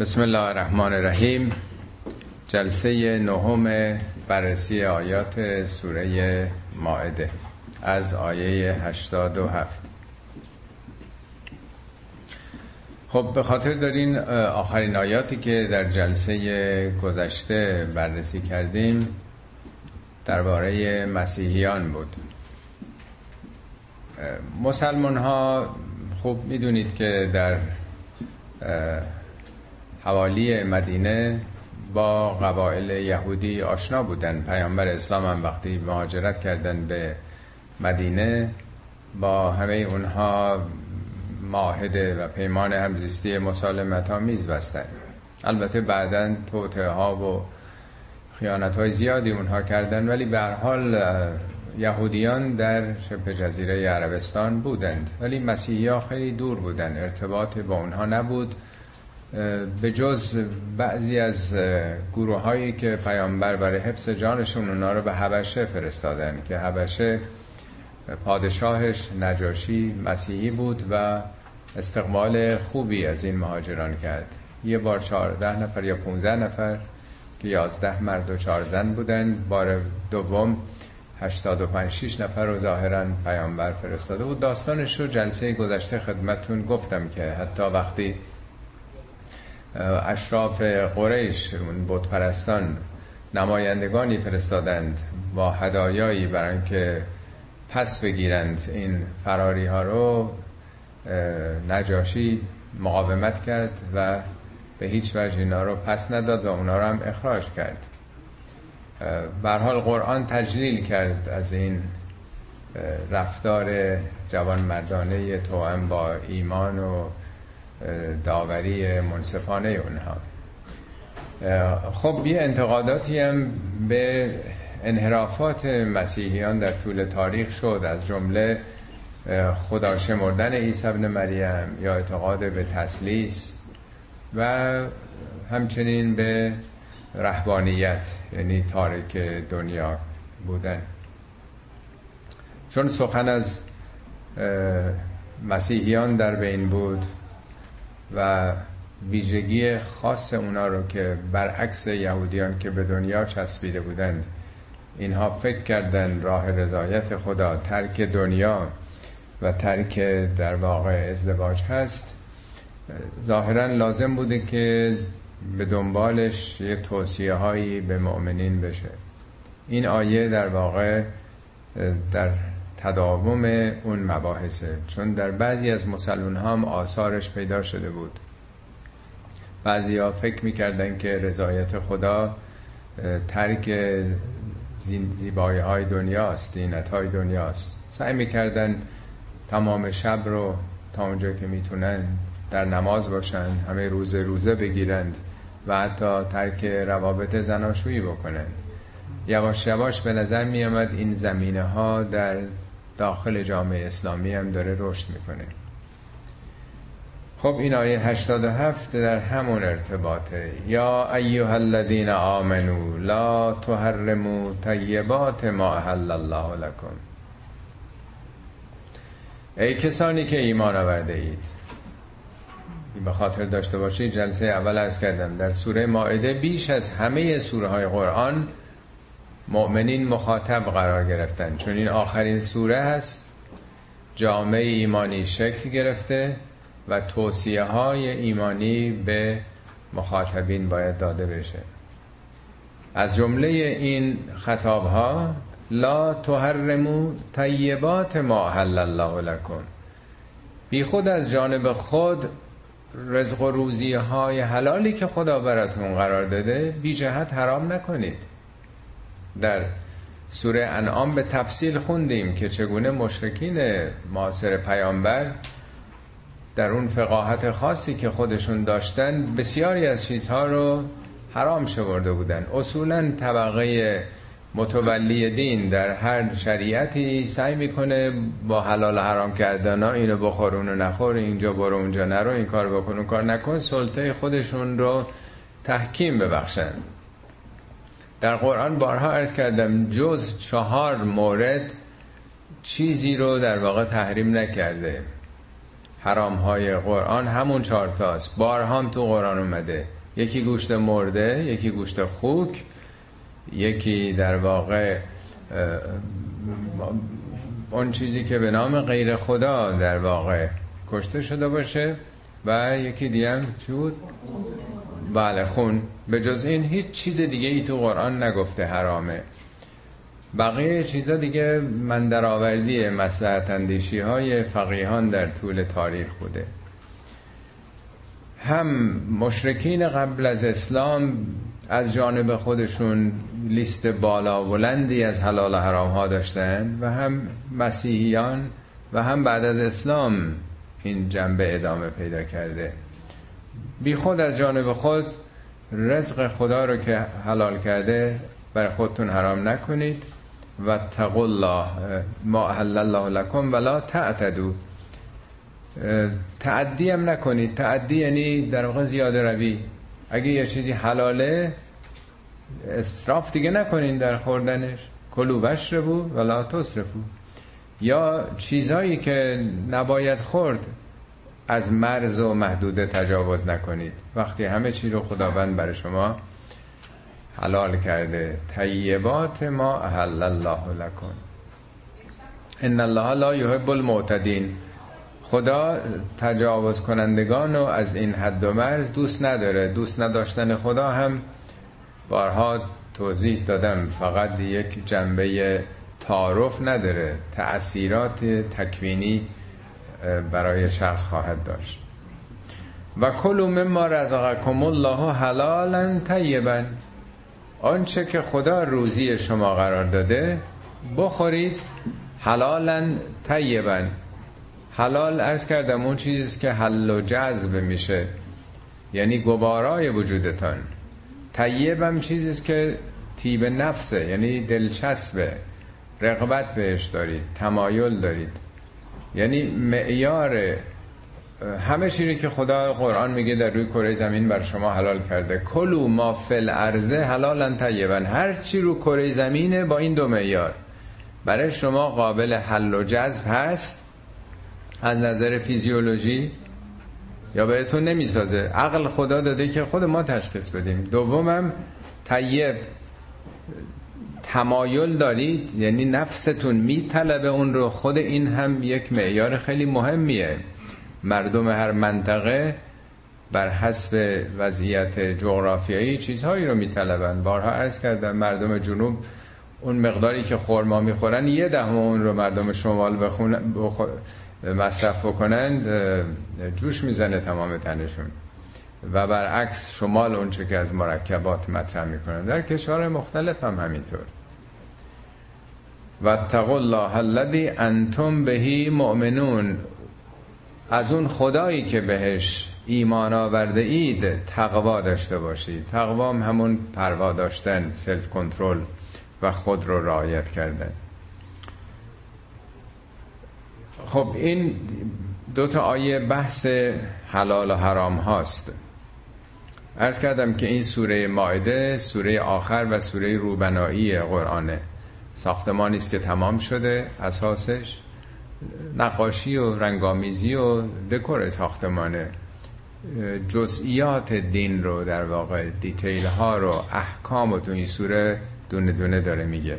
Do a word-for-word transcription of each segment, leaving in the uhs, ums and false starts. بسم الله الرحمن الرحیم. جلسه نهم بررسی آیات سوره مائده از آیه هشتاد و هفت. خب به خاطر دارین آخرین آیاتی که در جلسه گذشته بررسی کردیم درباره مسیحیان بود. مسلمان ها خوب میدونید که در حوالی مدینه با قبایل یهودی آشنا بودند. پیامبر اسلام هم وقتی مهاجرت کردند به مدینه با همه اونها معاهده و پیمان همزیستی مسالمت ها میز بستند. البته بعداً توطئه ها و خیانت های زیادی اونها کردند، ولی به هر حال یهودیان در شبه جزیره عربستان بودند، ولی مسیحی ها خیلی دور بودند، ارتباط با اونها نبود، به جز بعضی از گروه هایی که پیامبر برای حفظ جانشون اونا رو به حبشه فرستادن که حبشه پادشاهش نجاشی مسیحی بود و استقبال خوبی از این مهاجران کرد. یه بار چهارده نفر یا پونزده نفر که یازده مرد و چهار زن بودند. بار دوم هشتاد و پنج شیش نفر رو ظاهراً پیامبر فرستاده بود. داستانش رو جلسه گذشته خدمتون گفتم که حتی وقتی اشراف قریش، اون بت پرستان، نمایندگانی فرستادند با هدایایی برای اینکه پس بگیرند این فراری ها رو، نجاشی مقاومت کرد و به هیچ وجه اینا رو پس نداد و اونا رو هم اخراج کرد. به هر حال قرآن تجلیل کرد از این رفتار جوانمردانه توأم با ایمان و داوری منصفانه اونها. خب یه انتقاداتی هم به انحرافات مسیحیان در طول تاریخ شد، از جمله خدا شمردن عیسی ابن مریم یا اعتقاد به تثلیث و همچنین به رهبانیت، یعنی تارک دنیا بودن. چون سخن از مسیحیان در بین بود و ویژگی خاص اونا رو که برعکس یهودیان که به دنیا چسبیده بودند، اینها فکر کردن راه رضایت خدا ترک دنیا و ترک در واقع ازدواج هست، ظاهرا لازم بوده که به دنبالش یه توصیه هایی به مؤمنین بشه. این آیه در واقع در تداوم اون مباحثه، چون در بعضی از مسلمان ها هم آثارش پیدا شده بود. بعضی ها فکر میکردن که رضایت خدا ترک زیبایی های دنیاست، دینت های دنیاست. سعی میکردن تمام شب رو تا اونجا که میتونن در نماز باشن، همه روزه روزه بگیرند و حتی ترک روابط زناشویی بکنند. یواش یواش به نظر می آمد این زمینه ها در داخل جامعه اسلامی هم داره رشد میکنه. خب این آیه هشتاد و هفت در همون ارتباطه. یا ایها الذین آمنو لا تحرموا طیبات ما احل الله لکم. ای کسانی که ایمان آورده اید. به خاطر داشته باشید جلسه اول عرض کردم در سوره مائده بیش از همه سوره های قرآن مؤمنین مخاطب قرار گرفتن، چون این آخرین سوره هست. جامعه ایمانی شکل گرفته و توصیه های ایمانی به مخاطبین باید داده بشه. از جمله این خطاب ها لا تحرموا طیبات ما احل الله لکم. بی خود از جانب خود رزق و روزی های حلالی که خدا براتون قرار داده بی جهت حرام نکنید. در سوره انعام به تفصیل خوندیم که چگونه مشرکین معاصر پیامبر در اون فقاهت خاصی که خودشون داشتن بسیاری از چیزها رو حرام شمرده بودن. اصولا طبقه متولی دین در هر شریعتی سعی میکنه با حلال حرام کردن ها، اینو بخور اونو نخور، اینجا برو اونجا نرو، این کار بکن اون کار نکن، سلطه خودشون رو تحکیم ببخشن. در قرآن بارها عرض کردم جز چهار مورد چیزی رو در واقع تحریم نکرده. حرامهای قرآن همون چهار تاست. بارها تو قرآن اومده، یکی گوشت مرده، یکی گوشت خوک، یکی در واقع اون چیزی که به نام غیر خدا در واقع کشته شده باشه، و یکی دیگه هم چی بود؟ بله، خون. به جز این هیچ چیز دیگه ای تو قرآن نگفته حرامه. بقیه چیزا دیگه من درآوردی مصلحت اندیشی های فقیهان در طول تاریخ بوده. هم مشرکین قبل از اسلام از جانب خودشون لیست بالا بلندی از حلال و حرام ها داشتن، و هم مسیحیان و هم بعد از اسلام این جنبه ادامه پیدا کرده. بی خود از جانب خود رزق خدا رو که حلال کرده برای خودتون حرام نکنید، و اتقوا الله ما احل الله لکم ولا تعتدوا. تعدی هم نکنید. تعدی یعنی در واقع زیاده روی. اگه یه چیزی حلاله اسراف دیگه نکنین در خوردنش. کلوا واشربوا ولا تسرفوا. یا چیزایی که نباید خورد از مرز و محدوده تجاوز نکنید. وقتی همه چی رو خداوند برای شما حلال کرده، طیبات ما احل الله لکم ان الله لا یحب المعتدین. خدا تجاوز کنندگان رو از این حد و مرز دوست نداره. دوست نداشتن خدا هم بارها توضیح دادم، فقط یک جنبه تعارف نداره، تأثیرات تکوینی برای شخص خواهد داشت. و کلوا مما رزقکم الله حلالا طیبا. آنچه که خدا روزی شما قرار داده بخورید حلالا طیبا. حلال عرض کردم اون چیزیست که حل و جذب میشه، یعنی گوارای وجودتان. طیبم چیزیست که طیب نفسه، یعنی دلچسبه، رغبت بهش دارید، تمایل دارید. یعنی معیار همه چیزی که خدا قرآن میگه در روی کره زمین بر شما حلال کرده، کلوا ما فی الارض حلالا طیبا. هر چی رو کره زمینه با این دو معیار برای شما قابل حل و جذب هست از نظر فیزیولوژی، یا بهتون نمیسازه. عقل خدا داده که خود ما تشخیص بدیم. دومم طیب، تمایل دارید، یعنی نفستون میطلبه اون رو. خود این هم یک معیار خیلی مهمیه. مردم هر منطقه بر حسب وضعیت جغرافیایی چیزهایی رو میطلبن. بارها عرض کردم مردم جنوب اون مقداری که خرما میخورن یه دهم اون رو مردم شمال بخون بخو... مصرف بکنند جوش میزنه تمام تنشون، و برعکس شمال اونچه که از مرکبات مطرح میکنن. در کشور مختلف هم همینطور. و اتقوا الله الذی انتم بهی مؤمنون. از اون خدایی که بهش ایمان آورده اید تقوا داشته باشید. تقوا هم همون پروا داشتن، سلف کنترل و خود رو رعایت کردن. خب این دو تا آیه بحث حلال و حرام هاست. عرض کردم که این سوره مائده سوره آخر و سوره روبنایی قرآنه. ساختمانی است که تمام شده، اساسش نقاشی و رنگامیزی و دکور ساختمانه. جزئیات دین رو در واقع، دیتیل ها رو، احکام رو تو این سوره دونه دونه داره میگه.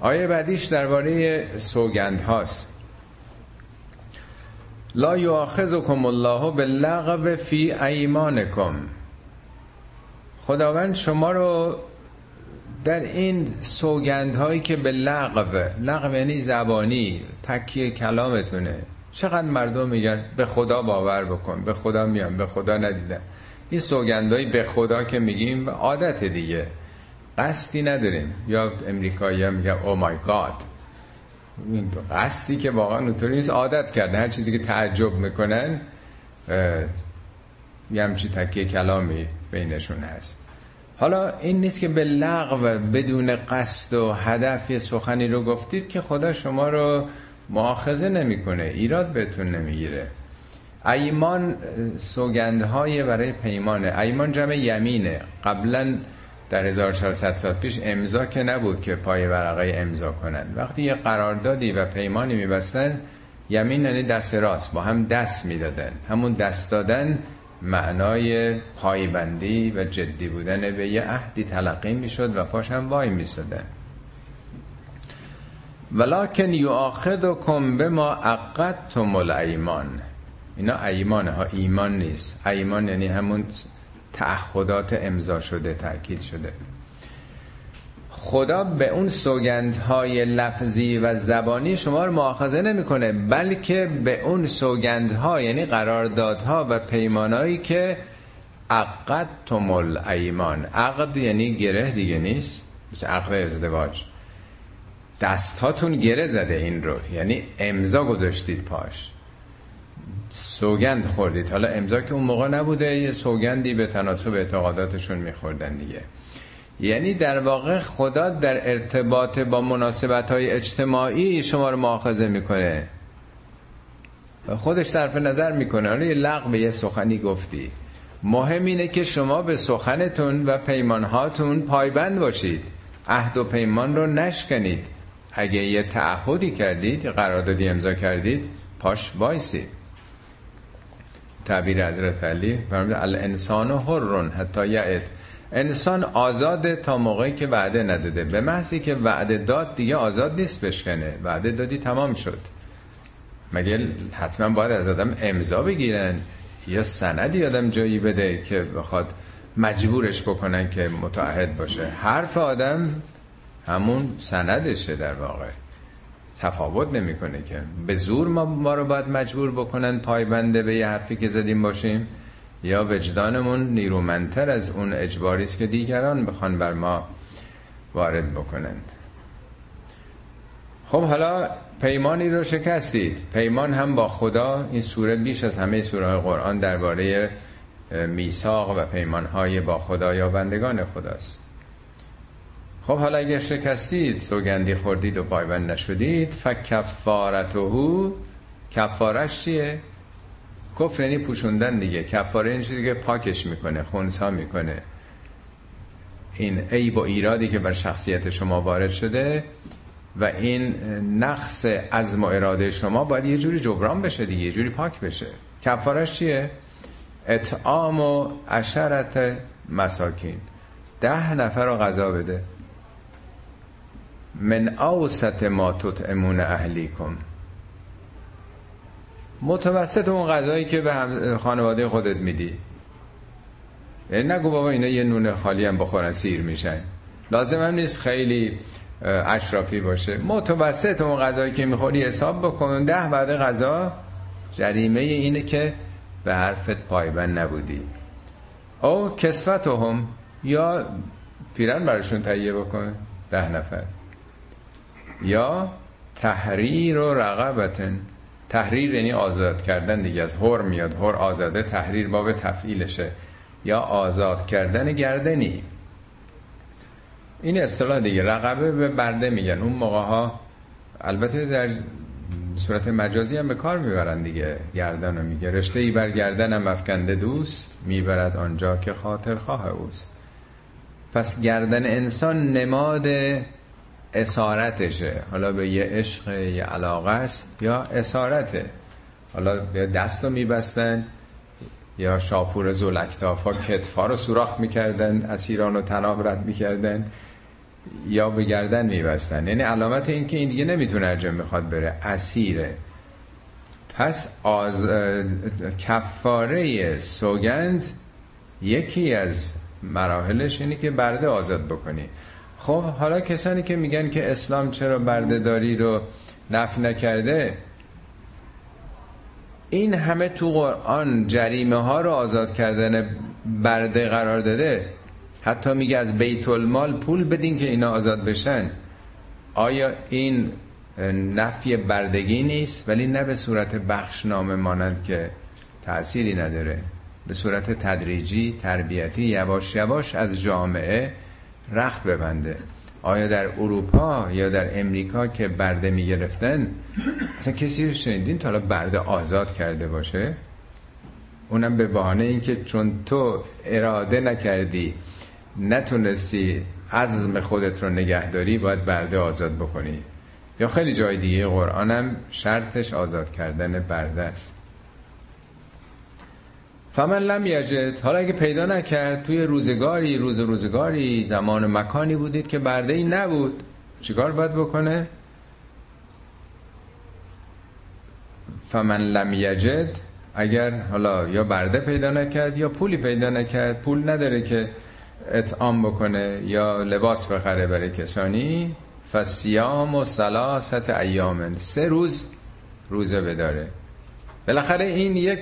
آیه بعدیش درباره سوگند هاست. لا یؤاخذکم الله باللغو فی ایمانکم. خداوند شما رو در این سوگندهایی که به لغو، لغو یعنی زبانی، تکیه کلامتونه. چقدر مردم میگن به خدا باور بکن، به خدا میام، به خدا ندیدم. این سوگندهایی به خدا که میگیم عادت دیگه، قصدی نداریم. یا امریکایی هم میگن او مای گاد. این قصدی که واقعا اونطوری نیست، عادت کرده. هر چیزی که تعجب میکنن یه همچی تکیه کلامی بینشون هست. حالا این نیست که به لغو بدون قصد و هدف یه سخنی رو گفتید که خدا شما رو مؤاخذه نمیکنه، ایراد بهتون نمیگیره. ایمان سوگندهای برای پیمانه. ایمان جمع یمینه. قبلا در هزار و چهارصد سال پیش امضا که نبود که پای ورقه امضا کنن. وقتی یه قراردادی و پیمانی میبستن یمین یعنی دست راست، با هم دست میدادن. همون دست دادن معنای پایبندی و جدی بودن به یه عهدی تلقی میشد و پاش هم وای میشدن. ولکن یؤاخذکم بما عقدتم الایمان. اینا ایمان ها، ایمان نیست. ایمان یعنی همون تعهدات امضا شده، تأکید شده. خدا به اون سوگندهای لفظی و زبانی شما رو مؤاخذه نمی‌کنه، بلکه به اون سوگندها یعنی قراردادها و پیمانایی که عقدتم الایمان. عقد یعنی گره دیگه نیست، مثل عقد ازدواج. دستاتون گره زده این رو، یعنی امضا گذاشتید پاش، سوگند خوردید. حالا امضا که اون موقع نبوده، یه سوگندی به تناسب اعتقاداتشون می‌خوردن دیگه. یعنی در واقع خدا در ارتباط با مناسبت‌های اجتماعی شما رو مؤاخذه میکنه، خودش صرف نظر میکنه. حالا یه لغو یه سخنی گفتی، مهم اینه که شما به سخنتون و پیمانهاتون پایبند باشید، عهد و پیمان رو نشکنید. اگه یه تعهدی کردید، قراردادی امضا کردید، پاش وایسید. تعبیر حضرت علی فرمود الانسان حر حتی یعث، انسان آزاده تا موقعی که وعده نداده. به محضی که وعده داد دیگه آزاد نیست بشکنه. وعده دادی تمام شد. مگه حتما باید از آدم امضا بگیرن یا سندی آدم جایی بده که بخواد مجبورش بکنن که متعهد باشه؟ حرف آدم همون سندشه در واقع، تفاوت نمیکنه که به زور ما, ما رو باید مجبور بکنن پایبنده به یه حرفی که زدیم باشیم، یا وجدانمون نیرومندتر از اون اجباری است که دیگران بخوان بر ما وارد بکنند. خب حالا پیمانی رو شکستید. پیمان هم با خدا، این سوره بیش از همه سوره‌های قرآن درباره میثاق و پیمان‌های با خدا یا بندگان خداست. خب حالا اگر شکستید، سوگندی خوردید و پایبند نشدید، فکفارته، کفارش چیه؟ کفر یعنی پوشوندن دیگه. کفاره این چیزی که پاکش میکنه، خونسا میکنه. این عیب و ایرادی که بر شخصیت شما وارد شده و این نقص عزم و اراده شما باید یه جوری جبران بشه دیگه، یه جوری پاک بشه. کفارش چیه؟ اطعام و عشرت مساکین، ده نفر رو غذا بده. من اوسط ما تطعمون اهلیکم، متوسط اون غذایی که به خانواده خودت میدی. یعنی نگو بابا اینا یه نون خالی هم بخورن سیر میشن، لازم هم نیست خیلی اشرافی باشه. متوسط اون غذایی که میخوری حساب بکن. ده بعد غذا جریمه اینه که به حرفت پایبند نبودی. او کسوتهم، یا پیرن براشون تهیه بکن ده نفر، یا تحریر و رقبتن. تحریر یعنی آزاد کردن دیگه، از هر میاد، هر آزاده، تحریر باب تفعیلشه، یا آزاد کردن گردنی. این اصطلاح دیگه. رقبه به برده میگن اون موقع ها، البته در صورت مجازی هم به کار میبرن دیگه. گردن رو میگه رشته ای بر گردنم افکنده دوست، میبرد آنجا که خاطر خواه اوست. پس گردن انسان نماد اسارتشه، حالا به یه عشق یه علاقه است یا اسارته. حالا به دست رو میبستن، یا شاپور زلکتاف ها کتفا رو سوراخ میکردن، اسیران رو طناب رد میکردن، یا به گردن میبستن. یعنی علامت این که این دیگه نمیتونه هر جا میخواد بره، اسیره. پس آز... کفاره سوگند یکی از مراحلش اینه که برده آزاد بکنی. خب حالا کسانی که میگن که اسلام چرا بردهداری رو نفی نکرده، این همه تو قرآن جریمه ها رو آزاد کردن برده قرار داده، حتی میگه از بیت المال پول بدین که اینا آزاد بشن. آیا این نفی بردگی نیست؟ ولی نه به صورت بخشنامه مانند که تأثیری نداره، به صورت تدریجی، تربیتی، یواش یواش از جامعه رخت ببنده. آیا در اروپا یا در امریکا که برده میگرفتن، اصلا کسی رو شنیدین تا حالا برده آزاد کرده باشه؟ اونم به بهانه اینکه چون تو اراده نکردی، نتونستی عزم خودت رو نگه داری، باید برده آزاد بکنی. یا خیلی جای دیگه قرآن هم شرطش آزاد کردن برده است. فمن لم یجد، حالا اگه پیدا نکرد، توی روزگاری روز روزگاری زمان مکانی بودید که برده ای نبود، چیکار باید بکنه؟ فمن لم یجد، اگر حالا یا برده پیدا نکرد یا پولی پیدا نکرد، پول نداره که اطعام بکنه یا لباس بخره برای کسانی، فصیام و ثلاثت ایام، سه روز روزه بداره. بالاخره این یک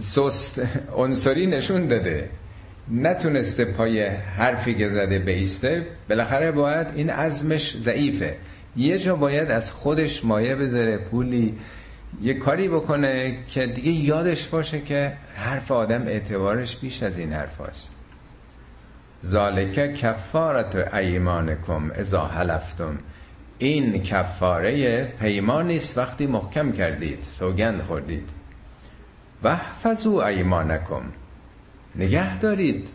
سست عنصری نشون داده، نتونسته پای حرفی که زده بیسته، بالاخره باید این عزمش ضعیفه، یه جا باید از خودش مایه بذاره، پولی یه کاری بکنه که دیگه یادش باشه که حرف آدم اعتبارش بیش از این حرف هست. ذالک کفارت ایمانکم اذا حلفتم، این کفاره پیمان است وقتی محکم کردید، سوگند خوردید. واحفظوا ایمانکم، نگه دارید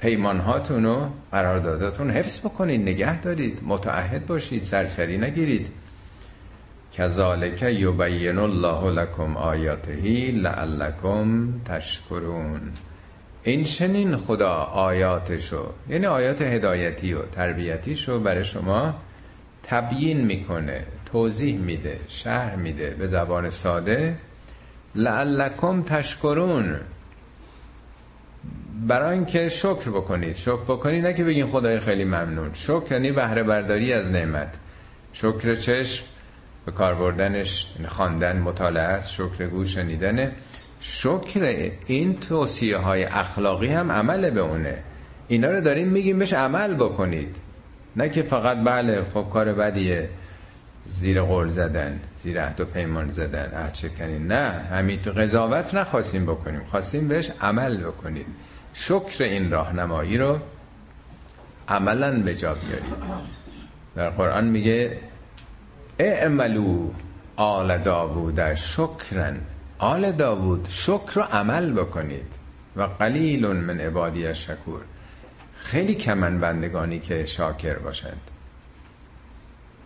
پیمان هاتون و قرارداداتون، حفظ بکنید، نگه دارید، متعهد باشید، سرسری نگیرید. کذالک یبین الله لکم آیاته لعلکم تشکرون، این چنین خدا آیاتشو، یعنی آیات هدایتی و تربیتیشو برای شما تبیین میکنه، توضیح میده، شرح میده به زبان ساده، لعلکم تشکرون، برای اینکه شکر بکنید. شکر بکنید نه که بگین خدای خیلی ممنون، شکر یعنی بهره برداری از نعمت، شکر چشم به کار بردنش خواندن مطالعه است، شکر گوش شنیدنه، شکر این توصیه های اخلاقی هم عمل به اونه. اینا رو داریم میگیم بهش عمل بکنید، نه که فقط بله خب کار بدیه، زیر قول زدن، زیر عهد و پیمان زدن، عهد شکنی، نه، همین تو قضاوت نخواستیم بکنیم، خواستیم بهش عمل بکنید، شکر این راهنمایی رو عملا به جا بیارید. در قرآن میگه اعملوا آل داود شکرن، آل داود شکر رو عمل بکنید، و قلیل من عبادی شکور، خیلی کمن بندگانی که شاکر باشند.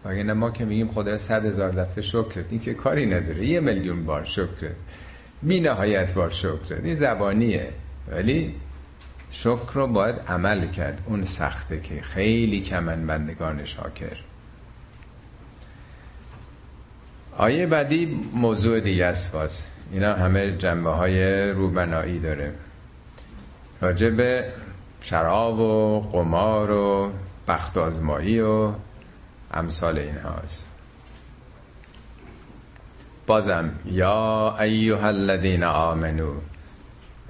واقعا ما که میگیم خدا صد هزار دفعه شکرت، این که کاری نداره، یه میلیون بار شکرت، بی نهایت بار شکرت، این زبانیه، ولی شکر رو باید عمل کرد، اون سخته که خیلی کمن بندگان شاکر. آیه بعدی موضوع دیگه است، باز اینا همه جنبه های روبنایی داره، راجع به شراب و قمار و بخت آزمایی و امثال این هاست. بازم یا ایها الذین آمنو،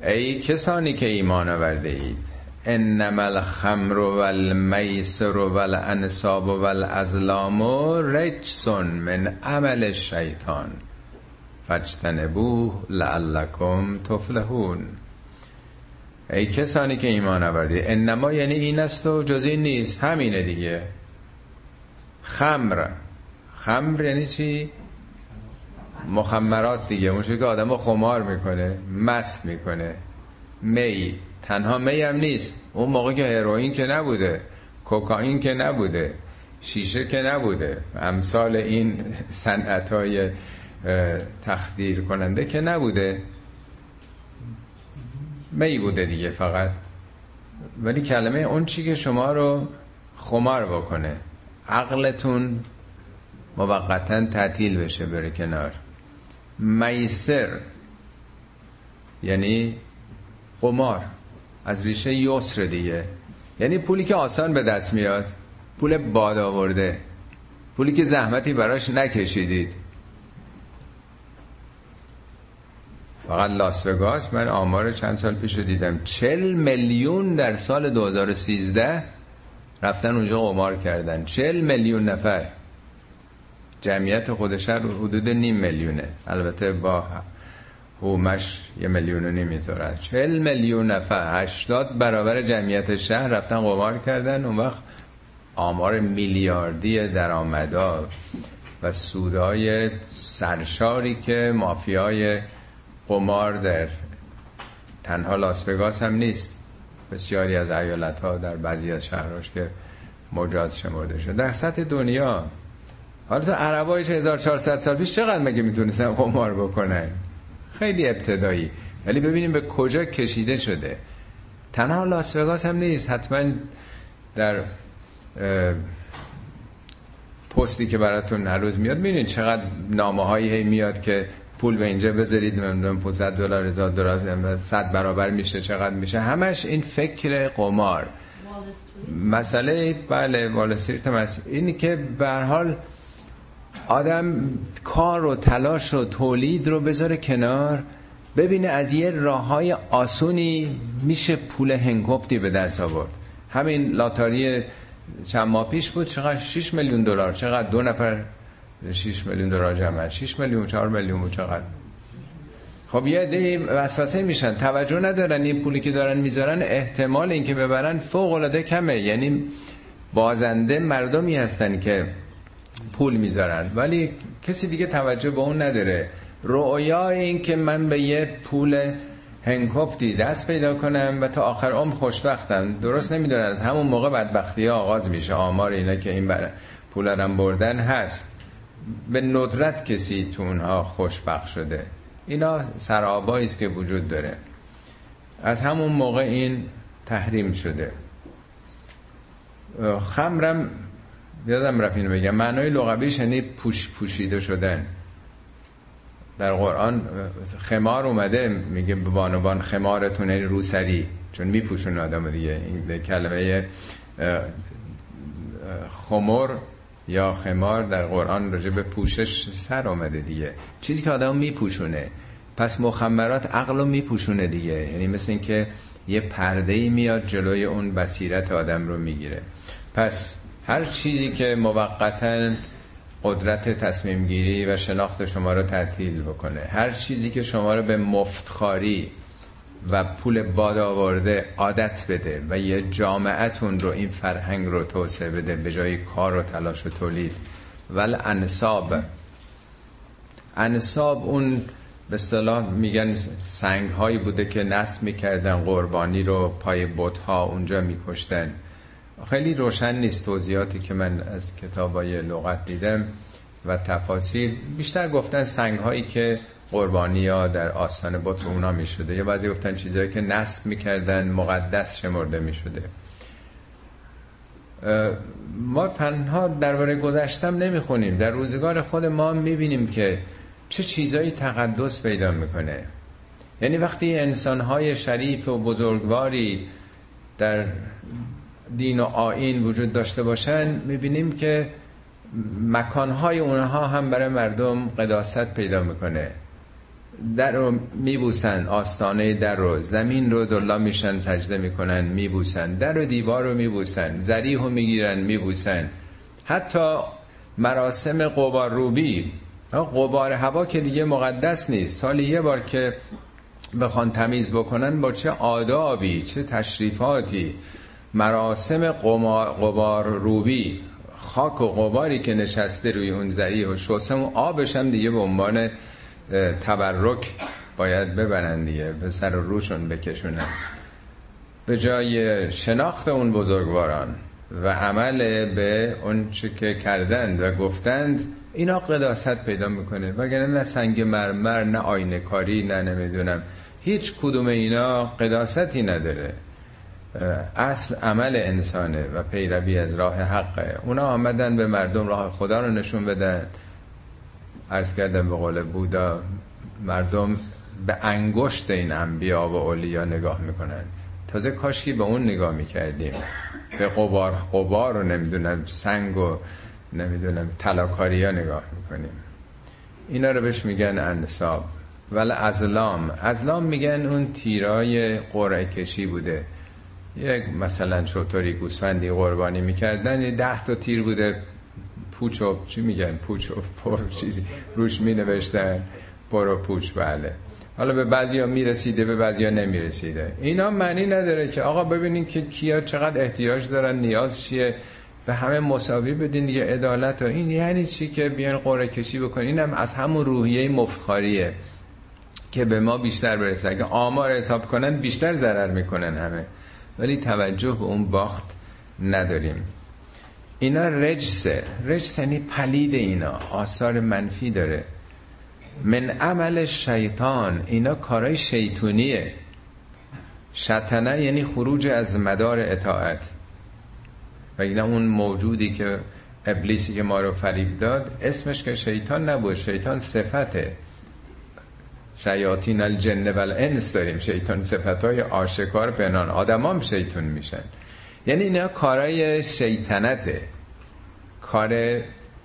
ای کسانی که ایمان آورده اید، انما الخمر والمیسر والانصاب والازلام رجس من عمل الشیطان فاجتنبوه لعلکم تفلحون، ای کسانی که ایمان آوردید، انما یعنی این است و جز این نیست، همینه دیگه. خمر، خمر یعنی چی؟ مخمرات دیگه، اون چیزی که آدمو خمار میکنه، مست میکنه. می، تنها می هم نیست، اون موقع که هیروئین که نبوده، کوکائین که نبوده، شیشه که نبوده، امثال این صنعت‌های تخدیر کننده که نبوده، می بوده دیگه فقط. ولی کلمه اون چی که شما رو خمار بکنه، عقلتون موقتاً تعطیل بشه بره کنار. میسر یعنی قمار، از ریشه یسر دیگه، یعنی پولی که آسان به دست میاد، پول باد آورده، پولی که زحمتی براش نکشیدید. فقط لاس وگاس، من آمار چند سال پیش رو دیدم، چل میلیون در سال دو هزار و سیزده رفتن اونجا قمار کردن، چل میلیون نفر. جمعیت خود شهر حدود نیم میلیونه، البته با حومش یه میلیون و نیمی طوره، چل میلیون نفر، هشتاد برابر جمعیت شهر رفتن قمار کردن. اون وقت آمار میلیاردی درآمدا و سودای سرشاری که مافیای قمار در تنها لاس وگاس هم نیست، بسیاری از ایالت ها در بعضی از شهرهاش که مجاز شمرده شده، در سطح دنیا حالا تو عربای هزار و چهارصد سال پیش چقدر مگه میتونستن قمار بکنن؟ خیلی ابتدایی. ولی ببینیم به کجا کشیده شده. تنها لاس وگاس هم نیست، حتما در پستی که براتون هر روز میاد میبینید چقدر نامه‌هایی هی میاد که پول به اینجا بذارید، نمیدونم پانصد دلار، هزار دلار، صد برابر میشه، چقدر میشه. همش این فکر قمار. مسئله بله وال استریت هم هست. اینی که به هر حال آدم کار و تلاش و تولید رو بذاره کنار، ببینه از یه راه‌های آسونی میشه پول هنگفتی به دست آورد. همین لاتاری چند ماه پیش بود، چقدر شش میلیون دلار، چقدر دو نفر شش میلیون دلار جمع، شش میلیون، چهار میلیون، چقدر. خب یه عده‌ای وسوسه میشن، توجه ندارن این پولی که دارن میذارن احتمال اینکه ببرن فوق‌العاده کمه. یعنی بازنده مردمی هستن که پول میذارن ولی کسی دیگه توجه به اون نداره. رؤیای این که من به یه پول هنگفتی دست پیدا کنم و تا آخر عمر خوشبختم، درست نمیدونن از همون موقع بدبختی ها آغاز میشه. آمار اینا که این بره پولا رو بردن هست، به ندرت کسی تو اونها خوشبخت شده. اینا سرابایی است که وجود داره، از همون موقع این تحریم شده. خمرم یادم رفت اینو بگم، معنای لغویش یعنی پوش پوشیده شدن. در قرآن خمار اومده، میگه بانوان خمارتون این روسری، چون میپوشون آدم دیگه. این کلمه خمر یا خمار در قرآن راجع به پوشش سر اومده دیگه، چیزی که آدم میپوشونه. پس مخمرات عقلو میپوشونه دیگه، یعنی مثل این که یه پرده‌ای میاد جلوی اون بصیرت آدم رو میگیره. پس هر چیزی که موقتاً قدرت تصمیم گیری و شناخت شما رو تعطیل بکنه، هر چیزی که شما رو به مفتخاری و پول باد آورده عادت بده و یه جامعه‌تون رو این فرهنگ رو توسعه بده به جای کار و تلاش و تولید. ول انساب، انساب اون به اصطلاح میگن سنگ‌هایی بوده که نصب می‌کردن قربانی رو پای بت‌ها، اونجا می‌کشتن. خیلی روشن نیست توضیحاتی که من از کتابای لغت دیدم و تفاسیر، بیشتر گفتن سنگ‌هایی که قربانی‌ها در آستان بت اونا می‌شده، یا بعضی گفتن چیزایی که نصب می‌کردن مقدس شمرده می‌شده. ما تنها درباره گذشتم نمی‌خونیم، در روزگار خود ما می‌بینیم که چه چیزایی تقدس پیدا می‌کنه. یعنی وقتی انسان‌های شریف و بزرگواری در دین و آیین وجود داشته باشن، میبینیم که مکانهای اونها هم برای مردم قداست پیدا میکنه. در رو میبوسن، آستانه در رو، زمین رو دلا میشن سجده میکنن میبوسن، در و دیوار رو میبوسن، ذریح رو میگیرن میبوسن. حتی مراسم قبار روبی، قبار هوا که دیگه مقدس نیست، سالی یه بار که بخوان تمیز بکنن با چه آدابی، چه تشریفاتی. مراسم قبار روبی، خاک و قباری که نشسته روی اون ذریح و شسم و آبش هم دیگه به عنوان تبرک باید ببرن دیگه، به سر و روشون بکشونن. به جای شناخت اون بزرگواران و عمل به اون چه که کردند و گفتند، اینا قداست پیدا میکنه. وگرنه نه سنگ مرمر، نه آینه کاری، نه نمیدونم، هیچ کدوم اینا قداستی نداره. اصل عمل انسانه و پیروی از راه حقه. اونا آمدن به مردم راه خدا رو نشون بدن. عرض کردن به قول بودا، مردم به انگشت این انبیا و اولیا نگاه میکنن. تازه کاشکی به اون نگاه میکردیم، به قبار قبار رو نمیدونم، سنگ و نمیدونم طلاکاری ها نگاه میکنیم. اینا رو بهش میگن انساب. ولی ازلام، ازلام میگن اون تیرای قرعه کشی بوده. یک مثلا شطوری گوسفندی قربانی میکردن، ده تا تیر بوده، پوچ و چی میگن، پوچ و پر چیزی روش مینوشتن، پر و پوچ. بله، حالا به بعضیا میرسیده به بعضیا نمیرسیده. اینا معنی نداره که آقا ببینین که کیا چقدر احتیاج دارن، نیاز چیه، به همه مساوی بدین دیگه، عدالت. و این یعنی چی که بیان قرعه کشی بکنین؟ اینم از همون روحیه مفتخاریه که به ما بیشتر برسه. اگه آمار حساب کنن بیشتر ضرر میکنن همه، ولی توجه به اون باخت نداریم. اینا رجسه. رجس یعنی پلید، اینا آثار منفی داره. من عمل شیطان، اینا کارای شیطونیه. شطنه یعنی خروج از مدار اطاعت. و اینا اون موجودی که ابلیسی که ما رو فریب داد اسمش که شیطان نبود، شیطان صفته. شیاطین الجن والانس داریم، شیطان صفت‌های آشکار پنهان. آدمام شیطان میشن. یعنی اینا کارای شیطنته، کار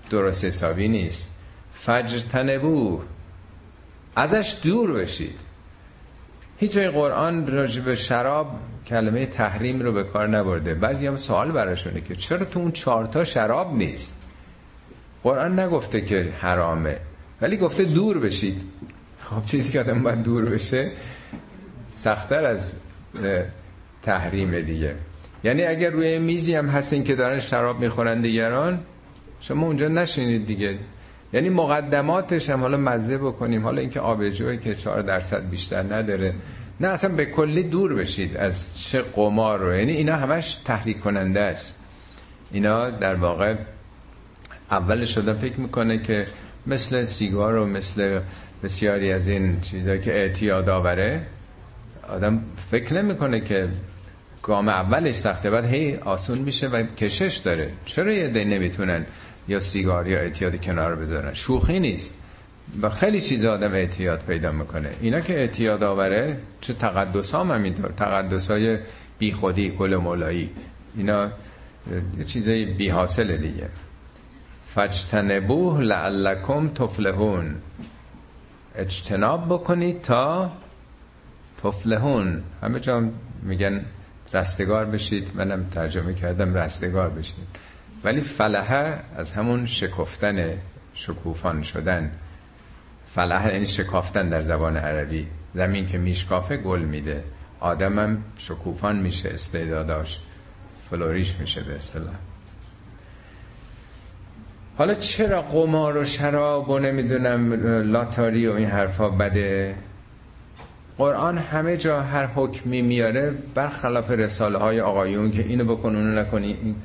درست حسابی نیست. فجتنبوه، ازش دور بشید. هیچ جای قرآن راجع به شراب کلمه تحریم رو به کار نبرده. بعضی هم سوال براشونه که چرا تو اون چارتا شراب نیست؟ قرآن نگفته که حرامه، ولی گفته دور بشید. خب چیزی که آدم باید دور بشه سخت‌تر از تحریم دیگه. یعنی اگر روی میزی هم هستین که دارن شراب میخورن دیگران، شما اونجا نشینید دیگه. یعنی مقدماتش هم، حالا مزه بکنیم، حالا اینکه آبجوی که چهار درصد بیشتر نداره، نه، اصلا به کلی دور بشید از چه قمار رو. یعنی اینا همش تحریک کننده است. اینا در واقع اول شده فکر میکنه که مثل سیگار و مثل بسیاری از این چیزایی که اعتیاد آوره، آدم فکر نمیکنه که گام اولش سخته، بعد هی آسون میشه و کشش داره. چرا یه دی نمیتونن یا سیگار یا اعتیاد کنار بذارن؟ شوخی نیست. و خیلی چیز آدم اعتیاد پیدا میکنه. اینا که اعتیاد آوره، چه تقدس هم همینطور، تقدس های بی خودی، گل مولایی، اینا چیزای بی حاصل دیگه. فاجتنبوه لعلکم تفلحون، اجتناب بکنید تا تفلحون. همه جا میگن رستگار بشید، منم ترجمه کردم رستگار بشید، ولی فلحه از همون شکفتن، شکوفان شدن. فلحه یعنی شکافتن در زبان عربی. زمین که میشکافه گل میده، آدمم شکوفان میشه، استعداداش فلوریش میشه به اصطلاح. حالا چرا قمار و شراب و نمیدونم لاتاری و این حرفا بده؟ قرآن همه جا هر حکمی میاره برخلاف رساله های آقایون که اینو بکن اونو نکنی، این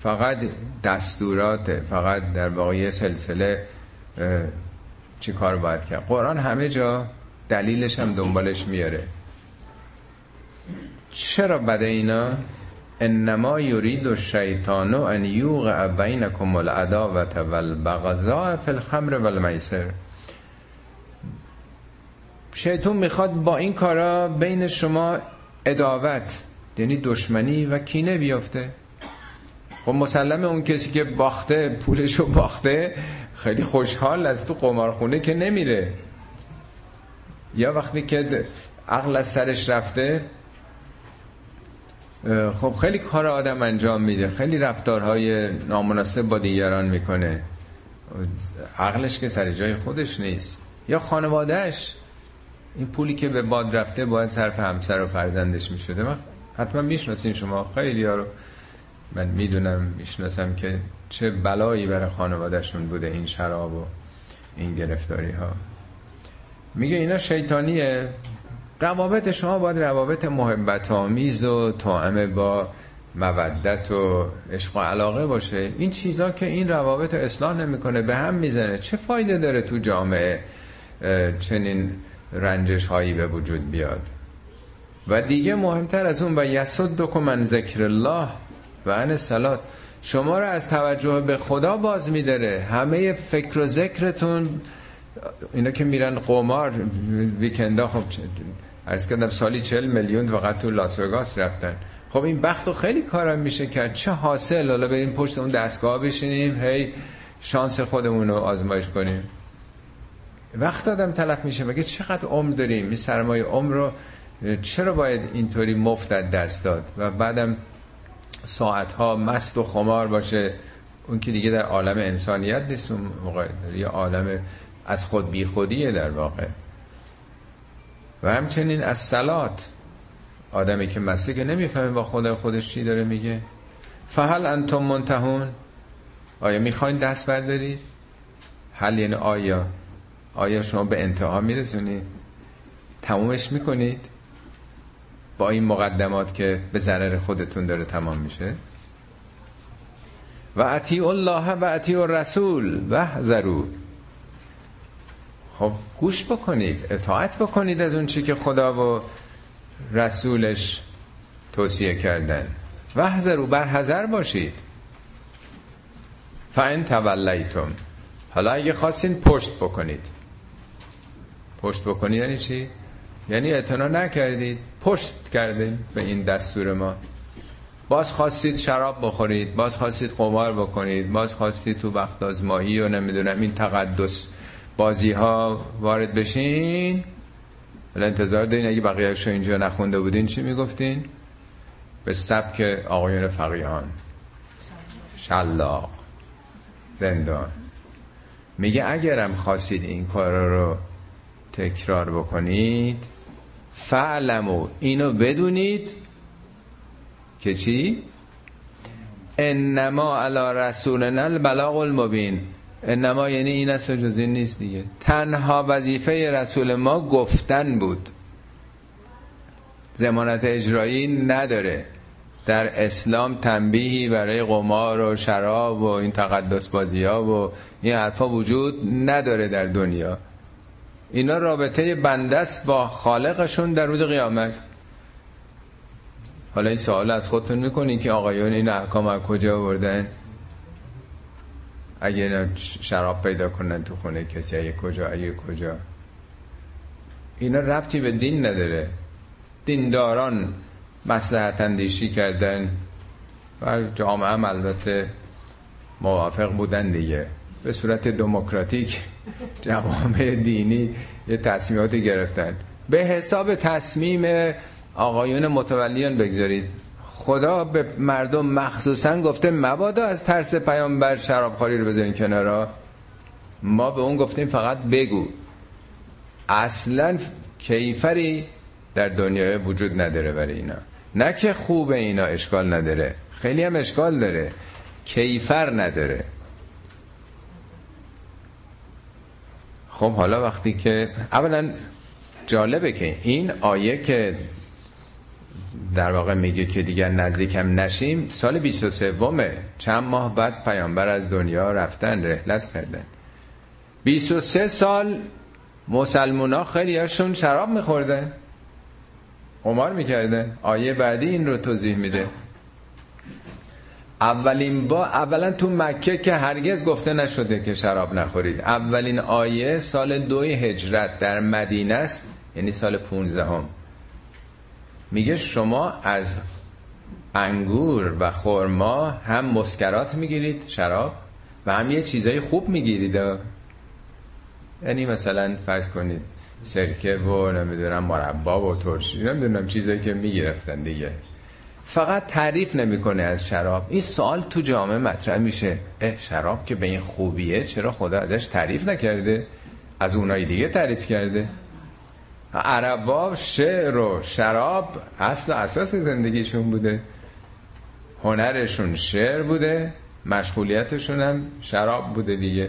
فقط دستوراته، فقط در واقع سلسله چی کار باید کرد. قرآن همه جا دلیلش هم دنبالش میاره. چرا بده اینا؟ انما یرید الشیطان ان یوقع بینکم العداوة والبغضاء فی الخمر والمیسر. شیطان میخواد با این کارا بین شما عداوت، یعنی دشمنی و کینه بیافته. خب مسلمه اون کسی که باخته، پولشو باخته، خیلی خوشحال از تو قمارخونه که نمیره. یا وقتی که عقل از سرش رفته، خب خیلی کار آدم انجام میده، خیلی رفتارهای نامناسب با دیگران میکنه، عقلش که سر جای خودش نیست. یا خانوادهش، این پولی که به باد رفته باید صرف همسر و فرزندش میشده. من حتما میشناسین شما خیلی ها رو، من میدونم، میشناسم که چه بلایی برای خانوادهشون بوده این شراب و این گرفتاری ها. میگه اینا شیطانیه. روابط شما باید روابط محبت آمیز و توأم با مودت و عشق و علاقه باشه. این چیزا که این روابط رو اصلاح نمیکنه، به هم میزنه، چه فایده داره تو جامعه چنین رنجش هایی به وجود بیاد؟ و دیگه مهمتر از اون، و یصدکم عن ذکر الله و عن صلات، شما رو از توجه به خدا باز می‌داره. همه فکر و ذکرتون اینا که میرن قمار ویکندا، خب عرض کردم سالی چهل میلیون فقط تو لاس وگاس رفتن. خب این بختو خیلی کارم میشه کرد، چه حاصل حالا بریم پشت اون دستگاه بشینیم هی شانس خودمون رو آزمایش کنیم؟ وقت آدم تلف میشه. مگه چقدر عمر داریم؟ این سرمایه عمر رو چرا باید اینطوری مفت از دست داد و بعدم ساعتها مست و خمار باشه؟ اون که دیگه در عالم انسانیت نیست، اون موقع یه عالم از خود بی خودیه در واقع. و همچنین از صلات، آدمی که مسته که نمیفهمه با خدا خودش چی داره میگه. فهل انتم منتهون، آیا میخواین دست بردارید؟ حل یعنی آیا آیا شما به انتها میرسونید؟ تمومش میکنید با این مقدمات که به ضرر خودتون داره تمام میشه؟ و اطیعوا الله و اطیعوا الرسول واحذروا. خب گوش بکنید، اطاعت بکنید از اون چی که خدا و رسولش توصیه کردن. واحذروا، بر حذر باشید. فان تولیتم، حالا اگه خواستین پشت بکنید. پشت بکنید یعنی چی؟ یعنی اعتنا نکردید، پشت کردید به این دستور ما. باز خواستید شراب بخورید، باز خواستید قمار بکنید، باز خواستید تو وقت از ماهی و نمیدونم این تقدس بازی ها وارد بشین. ولی انتظار دارین اگه بقیه شو اینجا نخونده بودین چی میگفتین؟ به سبک آقایون فقیهان شلاق زندان. میگه اگرم خواستید این کار رو تکرار بکنید، فعلمو، اینو بدونید که چی؟ انما علی رسولنا البلاغ المبین. انما یعنی این است و جز این نیست دیگه. تنها وظیفه رسول ما گفتن بود، ضمانت اجرایی نداره. در اسلام تنبیهی برای قمار و شراب و این تقدس بازی ها و این حرفا وجود نداره در دنیا. اینا رابطه بنده است با خالقشون در روز قیامت. حالا این سوال از خودتون میکنین که آقایون این احکام از کجا آوردن؟ اگه شراب پیدا کنن تو خونه کسی، اگه کجا اگه کجا اینا ربطی به دین نداره. دینداران مصلحت اندیشی کردن و جامعه هم البته موافق بودن دیگه. به صورت دموکراتیک جوامع دینی یه تصمیماتی گرفتن. به حساب تصمیم آقایون متولیان بگذارید، خدا به مردم مخصوصا گفته مبادا از ترس پیامبر شرابخوری رو بذارین کنارا. ما به اون گفتیم فقط بگو. اصلا کیفری در دنیای وجود نداره برای اینا. نه که خوب اینا اشکال نداره، خیلی هم اشکال داره، کیفر نداره. خب حالا وقتی که اولا جالبه که این آیه که در واقع میگه که دیگر نزدیکم نشیم، سال بیست و سومه، چند ماه بعد پیامبر از دنیا رفتن، رحلت کردن. بیست و سه سال مسلمون ها خیلی هاشون شراب میخوردن، قمار میکردن. آیه بعدی این رو توضیح میده. اولین با اولا تو مکه که هرگز گفته نشده که شراب نخورید. اولین آیه سال دوی هجرت در مدینه است، یعنی سال پونزدهم. میگه شما از انگور و خرما هم مسکرات میگیرید، شراب، و هم یه چیزای خوب میگیرید. یعنی مثلا فرض کنید سرکه و نمیدونم مربا و ترشی، نمیدونم چیزایی که میگرفتن دیگه. فقط تعریف نمیکنه از شراب. این سوال تو جامعه مطرح میشه، اه شراب که به این خوبیه چرا خدا ازش تعریف نکرده؟ از اونای دیگه تعریف کرده. عربا شعر و شراب اصل و اساس زندگیشون بوده، هنرشون شعر بوده، مشغولیتشون هم شراب بوده دیگه.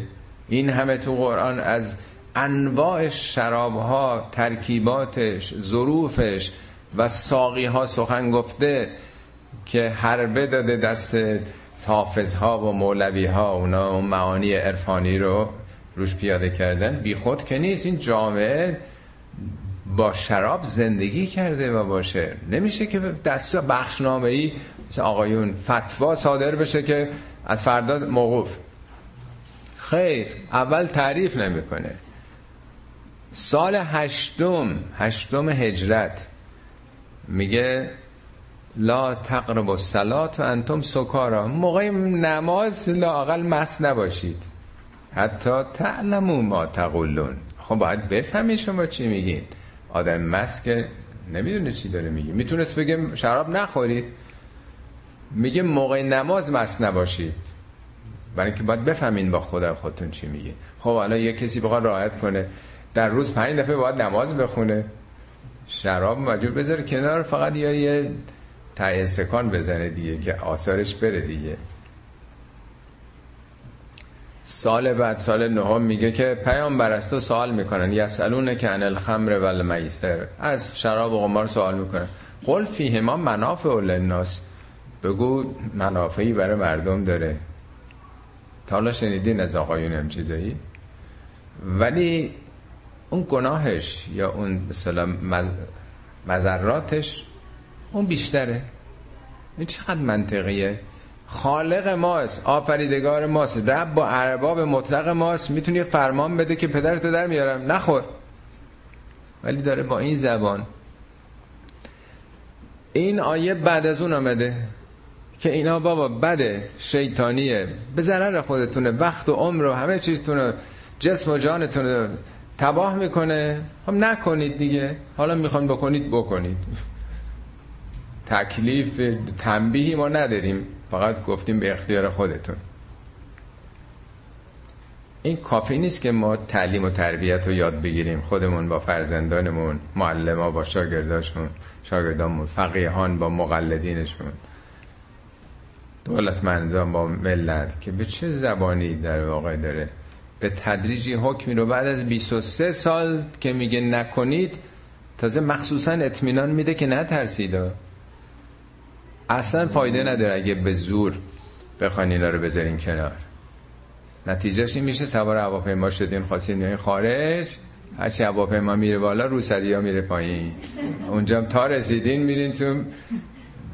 این همه تو قرآن از انواع شرابها، ترکیباتش، ظروفش و ساقیها سخن گفته که حربه داده دست حافظها و مولویها، اونا اون معانی عرفانی رو روش پیاده کردن. بی خود که نیست، این جامعه با شراب زندگی کرده و با شعر. نمیشه که دستور بخشنامه‌ای مثل آقایون فتوا صادر بشه که از فردا موقوف. خیر، اول تعریف نمیکنه. سال هشتم هشتم هجرت میگه لا تقربوا الصلاة و انتم سکارا، موقع نماز لااقل مست نباشید حتی تعلموا ما تقولون. خب باید بفهمی شما چی میگین. آدم مست که نمیدونه چی داره میگه. میتونست بگه شراب نخورید، میگه موقع نماز مست نباشید، برای اینکه باید بفهمین با خدا خودتون چی میگه. خب الان یه کسی بخواد راحت کنه در روز پنج دفعه باید نماز بخونه، شراب مجبور بذاره کنار، فقط یا یه ته استکان بزنه دیگه که آثارش بره دیگه. سال بعد سال نهم میگه که پیامبر از تو سوال میکنن، یسالونک عن الخمر و المیسر، از شراب و قمار سوال میکنن. قل فیهما منافع للناس، بگو منافعی برای مردم داره، تا حالا شنیدین از آقایون هم چیزایی، ولی اون گناهش یا اون مثلا مذراتش اون بیشتره. این چقدر منطقیه؟ خالق ماست، آفریدگار ماست، رب با ارباب مطلق ماست، میتونی فرمان بده که پدرتو در میارم نخور، ولی داره با این زبان. این آیه بعد از اون آمده که اینا بابا بده، شیطانیه، به ضرر خودتونه، وقت و عمر و همه چیزتونه، جسم و جانتونه تباه میکنه، هم نکنید دیگه، حالا میخوان بکنید بکنید. تکلیف تنبیهی ما نداریم، فقط گفتیم به اختیار خودتون. این کافی نیست که ما تعلیم و تربیت رو یاد بگیریم، خودمون با فرزندانمون، معلم‌ها با شاگرداشون، شاگردامون، فقیهان با مقلدینشون، دولتمندان با ملت، که به چه زبانی در واقع داره به تدریجی حکمی رو بعد از بیست و سه سال که میگه نکنید، تازه مخصوصا اطمینان میده که نترسید. اصلا فایده نداره اگه به زور بخواین اینا رو بذارین کنار. نتیجهش این میشه سوار هواپیما شدین، خواستین میایین خارج، هرچی هواپیما میره بالا روسری‌ها میره پایین، اونجا تا رسیدین میرین تو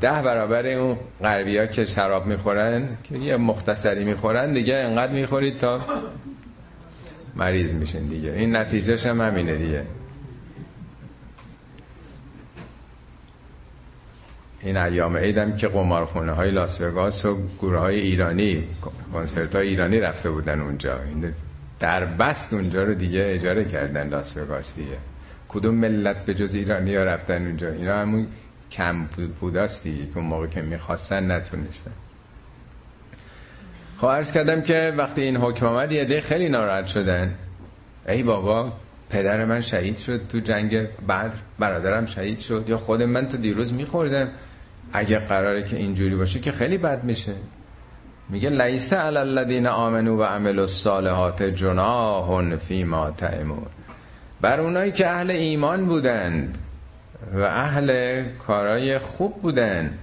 ده برابر اون غربی‌ها که شراب میخورن، که یه مختصری میخورن دیگه، انقدر میخورید تا مریض میشین دیگه. این نتیجهش هم همینه دیگه. این ایام عیدم که قمارخونه های لاس وگاس و گروه های ایرانی، کنسرت های ایرانی رفته بودن اونجا، در بست اونجا رو دیگه اجاره کردن لاس وگاس دیگه. کدوم ملت به جز ایرانی ها رفتن اونجا؟ اینا همون کم بوداست دیگه، که اون موقع که میخواستن نتونستن. خب عرض کردم که وقتی این حکم آمد یه عده خیلی ناراحت شدن، ای بابا پدر من شهید شد تو جنگ بدر، برادرم شهید شد، یا خود من تو دیروز میخوردم، اگه قراره که اینجوری باشه که خیلی بد میشه. میگه لیس علی الذین آمنوا و عملوا الصالحات جناح فی ما طعموا، بر اونایی که اهل ایمان بودند و اهل کارای خوب بودند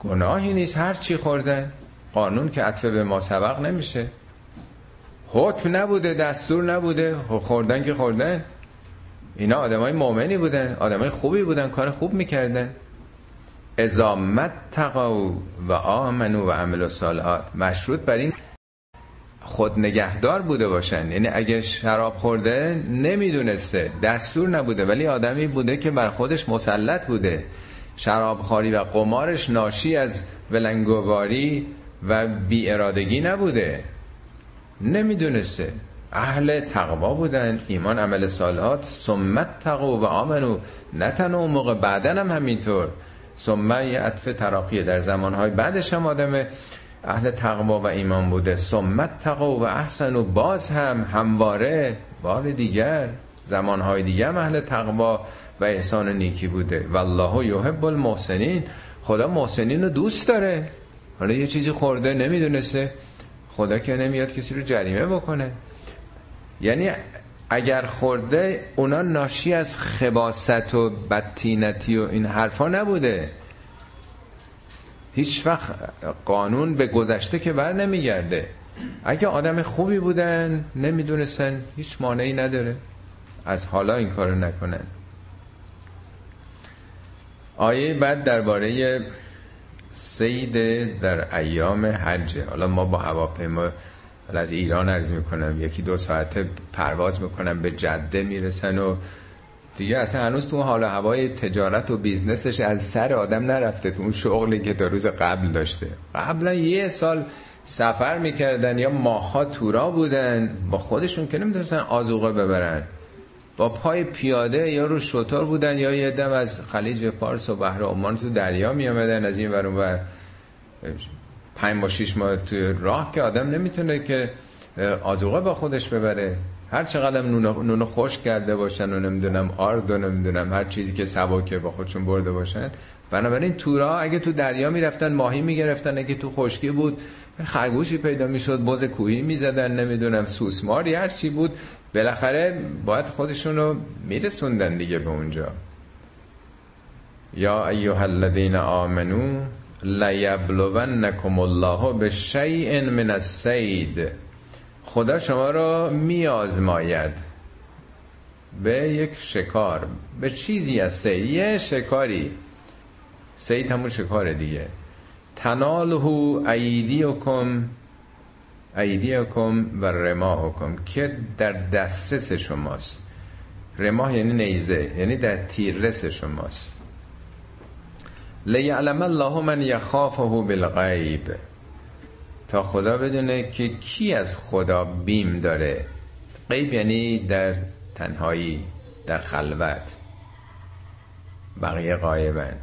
گناهی نیست، هر چی خوردن. قانون که عطف به ما سبق نمیشه، حکم نبوده، دستور نبوده، خوردن که خوردن. اینا آدمای مؤمنی بودن، آدمای خوبی بودن، کار خوب میکردن. اذامت تقوا و آمنو و عملوا الصالحات، مشروط بر این خود نگهدار بوده باشن. یعنی اگه شراب خورده نمیدونسته، دستور نبوده، ولی آدمی بوده که بر خودش مسلط بوده. شرابخواری و قمارش ناشی از ولنگواری و بی ارادگی نبوده، نمیدونسته، اهل تقوا بودن، ایمان، عمل صالحات. سمت تقوا و آمنو، نه تنها اون موقع، بعدن هم همینطور. سمت یه عطف تراقیه، در زمانهای بعدش هم آدم اهل تقوا و ایمان بوده. سمت تقوا و احسنو، باز هم همواره، بار دیگر، زمانهای دیگر اهل تقوا و احسان و نیکی بوده. والله یحب المحسنین، خدا محسنین رو دوست داره. حالا یه چیزی خورده نمیدونسته، خدا که نمیاد کسی رو جریمه بکنه. یعنی اگر خورده، اونا ناشی از خباثت و بدتینتی و این حرفا نبوده. هیچ وقت قانون به گذشته که بر نمیگرده. اگه آدم خوبی بودن نمیدونستن، هیچ مانعی نداره از حالا این کارو نکنن. آیه بعد درباره سید در ایام حج. حالا ما با هواپیما از ایران عرض میکنم، یکی دو ساعته پرواز میکنم، به جده میرسن و دیگه اصلا هنوز تو حال هوای تجارت و بیزنسش از سر آدم نرفته، تو اون شغلی که تا روز قبل داشته. قبلا یه سال سفر میکردن یا ماها تورا بودن، با خودشون که نمیتونستن آذوقه ببرن، با پای پیاده یا رو شتر بودن، یا یه دم از خلیج فارس و بحر عمان تو دریا می آمدن، از این ور اون ور. پنج با شیش ماه تو راه که آدم نمیتونه که آذوقه با خودش ببره، هر چقدر نونو خشک کرده باشن و نمیدونم آرد و نمیدونم هر چیزی که سباکه با خودشون برده باشن. بنابراین تورا اگه تو دریا میرفتن ماهی میگرفتن، اگه تو خشکی بود خرگوشی پیدا میشد، بز کوهی میزدن، نمیدونم سوسماری، هر چی بود، بالاخره باید خودشون رو میرسوندن دیگه به اونجا. یا ایها الذین آمنو لیبلونکم الله بشیء من الصید، خدا شما را میازماید به یک شکار، به چیزی از صید، یه شکاری. صید همون شکار دیگه. تناله ایدیکم ایدیکم و رماحکم، که در دسترس شماست. رماح یعنی نیزه، یعنی در تیررس شماست. لیعلم الله من یخافه بالغیب، تا خدا بدونه که کی از خدا بیم داره. غیب یعنی در تنهایی، در خلوت، بقیه غایبن.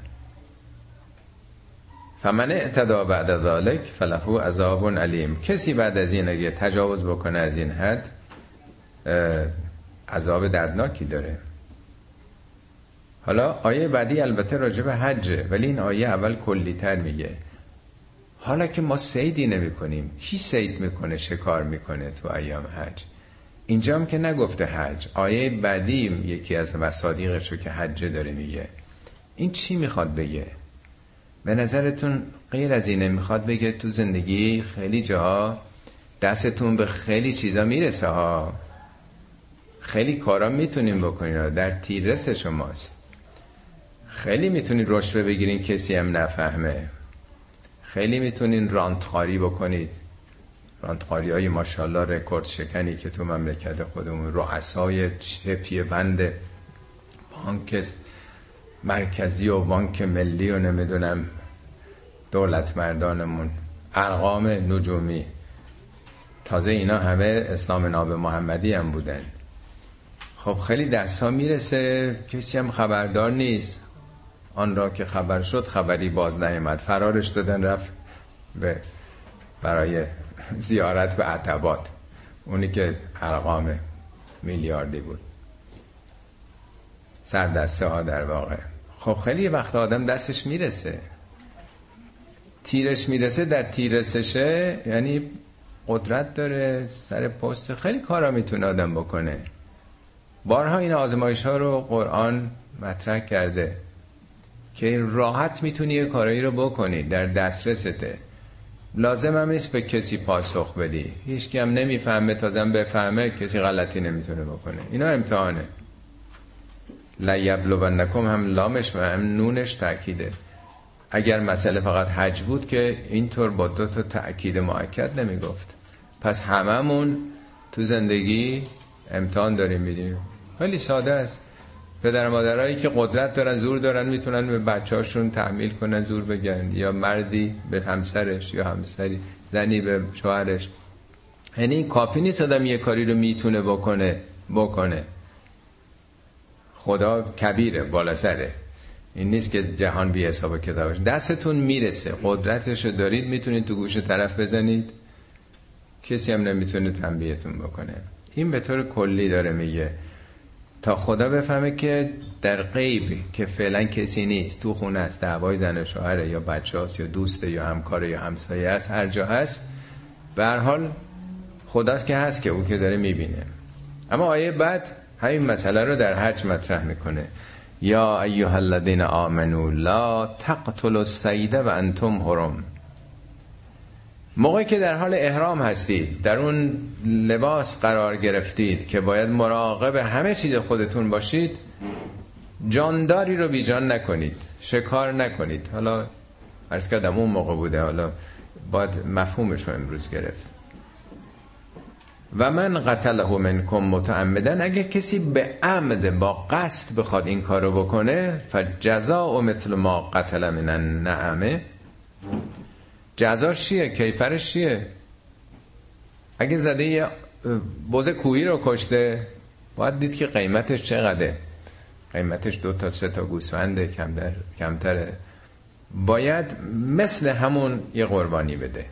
فمن اعتدى بعد ذلك فله عذاب علیم، کسی بعد از این اگه تجاوز بکنه از این حد، عذاب دردناکی داره. حالا آیه بعدی البته راجع به حجه، ولی این آیه اول کلی تر میگه حالا که ما صیدی نمی کنیم، کی صید میکنه، شکار میکنه تو ایام حج؟ اینجا هم که نگفته حج، آیه بعدی یکی از مصادیقش رو که حجه داره میگه. این چی میخواد بگه؟ به نظرتون غیر از اینه میخواد بگه تو زندگی خیلی جاها دستتون به خیلی چیزا میرسه ها، خیلی کارا میتونین بکنین، در تیررس شماست، خیلی میتونین رشوه بگیرین کسی هم نفهمه، خیلی میتونین رانتخاری بکنید، رانتخاری های ماشاءالله رکورد شکنی که تو مملکت خودمون رؤسای چپی بند بانک مرکزی و بانک ملی و نمیدونم دولت مردانمون، ارقام نجومی. تازه اینا همه اسلام ناب محمدی هم بودن. خب خیلی دست ها میرسه، کسی هم خبردار نیست. آن را که خبر شد خبری باز نیامد، فرارش دادن رفت به برای زیارت به عتبات، اونی که ارقام میلیاردی بود، سر دسته ها در واقع. خب خیلی وقت آدم دستش میرسه، تیرش میرسه، در تیرسشه یعنی قدرت داره، سر پست خیلی کارا میتونه آدم بکنه. بارها این آزمایش ها رو قرآن مطرح کرده که راحت میتونی یه کارایی رو بکنی، در دسترسته، لازم هم نیست به کسی پاسخ بدی، هیچکی هم نمیفهمه، تازم بفهمه کسی غلطی نمیتونه بکنه. اینا امتحانه. لیبلونکم هم لامش و هم نونش تأکیده. اگر مسئله فقط حج بود که اینطور با دو تا تأکید مؤکد نمیگفت. پس هممون تو زندگی امتحان داریم میدیم. خیلی ساده است. پدر مادرایی که قدرت دارن، زور دارن، میتونن به بچه‌هاشون تحمیل کنن، زور بگن، یا مردی به همسرش، یا همسری، زنی به شوهرش. یعنی کافی نیست آدم یه کاری رو میتونه بکنه بکنه. خدا کبیره، بالا سره. این نیست که جهان بی حساب کتابش. دستتون میرسه، قدرتشو دارید، میتونید تو گوش طرف بزنید، کسی هم نمیتونه تنبیهتون بکنه. این به طور کلی داره میگه تا خدا بفهمه که در غیب که فعلا کسی نیست، تو خونه است، دعوای زن و شوهره، یا بچه هست، یا دوسته، یا همکاره، یا همسایه است، هر جا هست، به هر حال خداست که هست، که او که داره میبینه. اما آیه بعد همین مسئله رو در حج مطرح میکنه. یا ایها الذین آمنوا لا تقتلوا الصید و انتم حرم. موقعی که در حال احرام هستید، در اون لباس قرار گرفتید که باید مراقب همه چیز خودتون باشید، جانداری رو بی جان نکنید، شکار نکنید. حالا عرض کردم اون موقع بوده، حالا باید مفهومش رو امروز گرفت. و من قتله منکم متعمدا، اگه کسی به عمد با قصد بخواد این کارو بکنه، فجزاء مثل ما قتل من النعمه، جزاش چیه؟ کیفرش چیه؟ اگه زده یه بز کوهی رو کشته، باید دید که قیمتش چقدره. قیمتش دو تا سه تا گوسفنده، کمتره. باید مثل همون یه قربانی بده.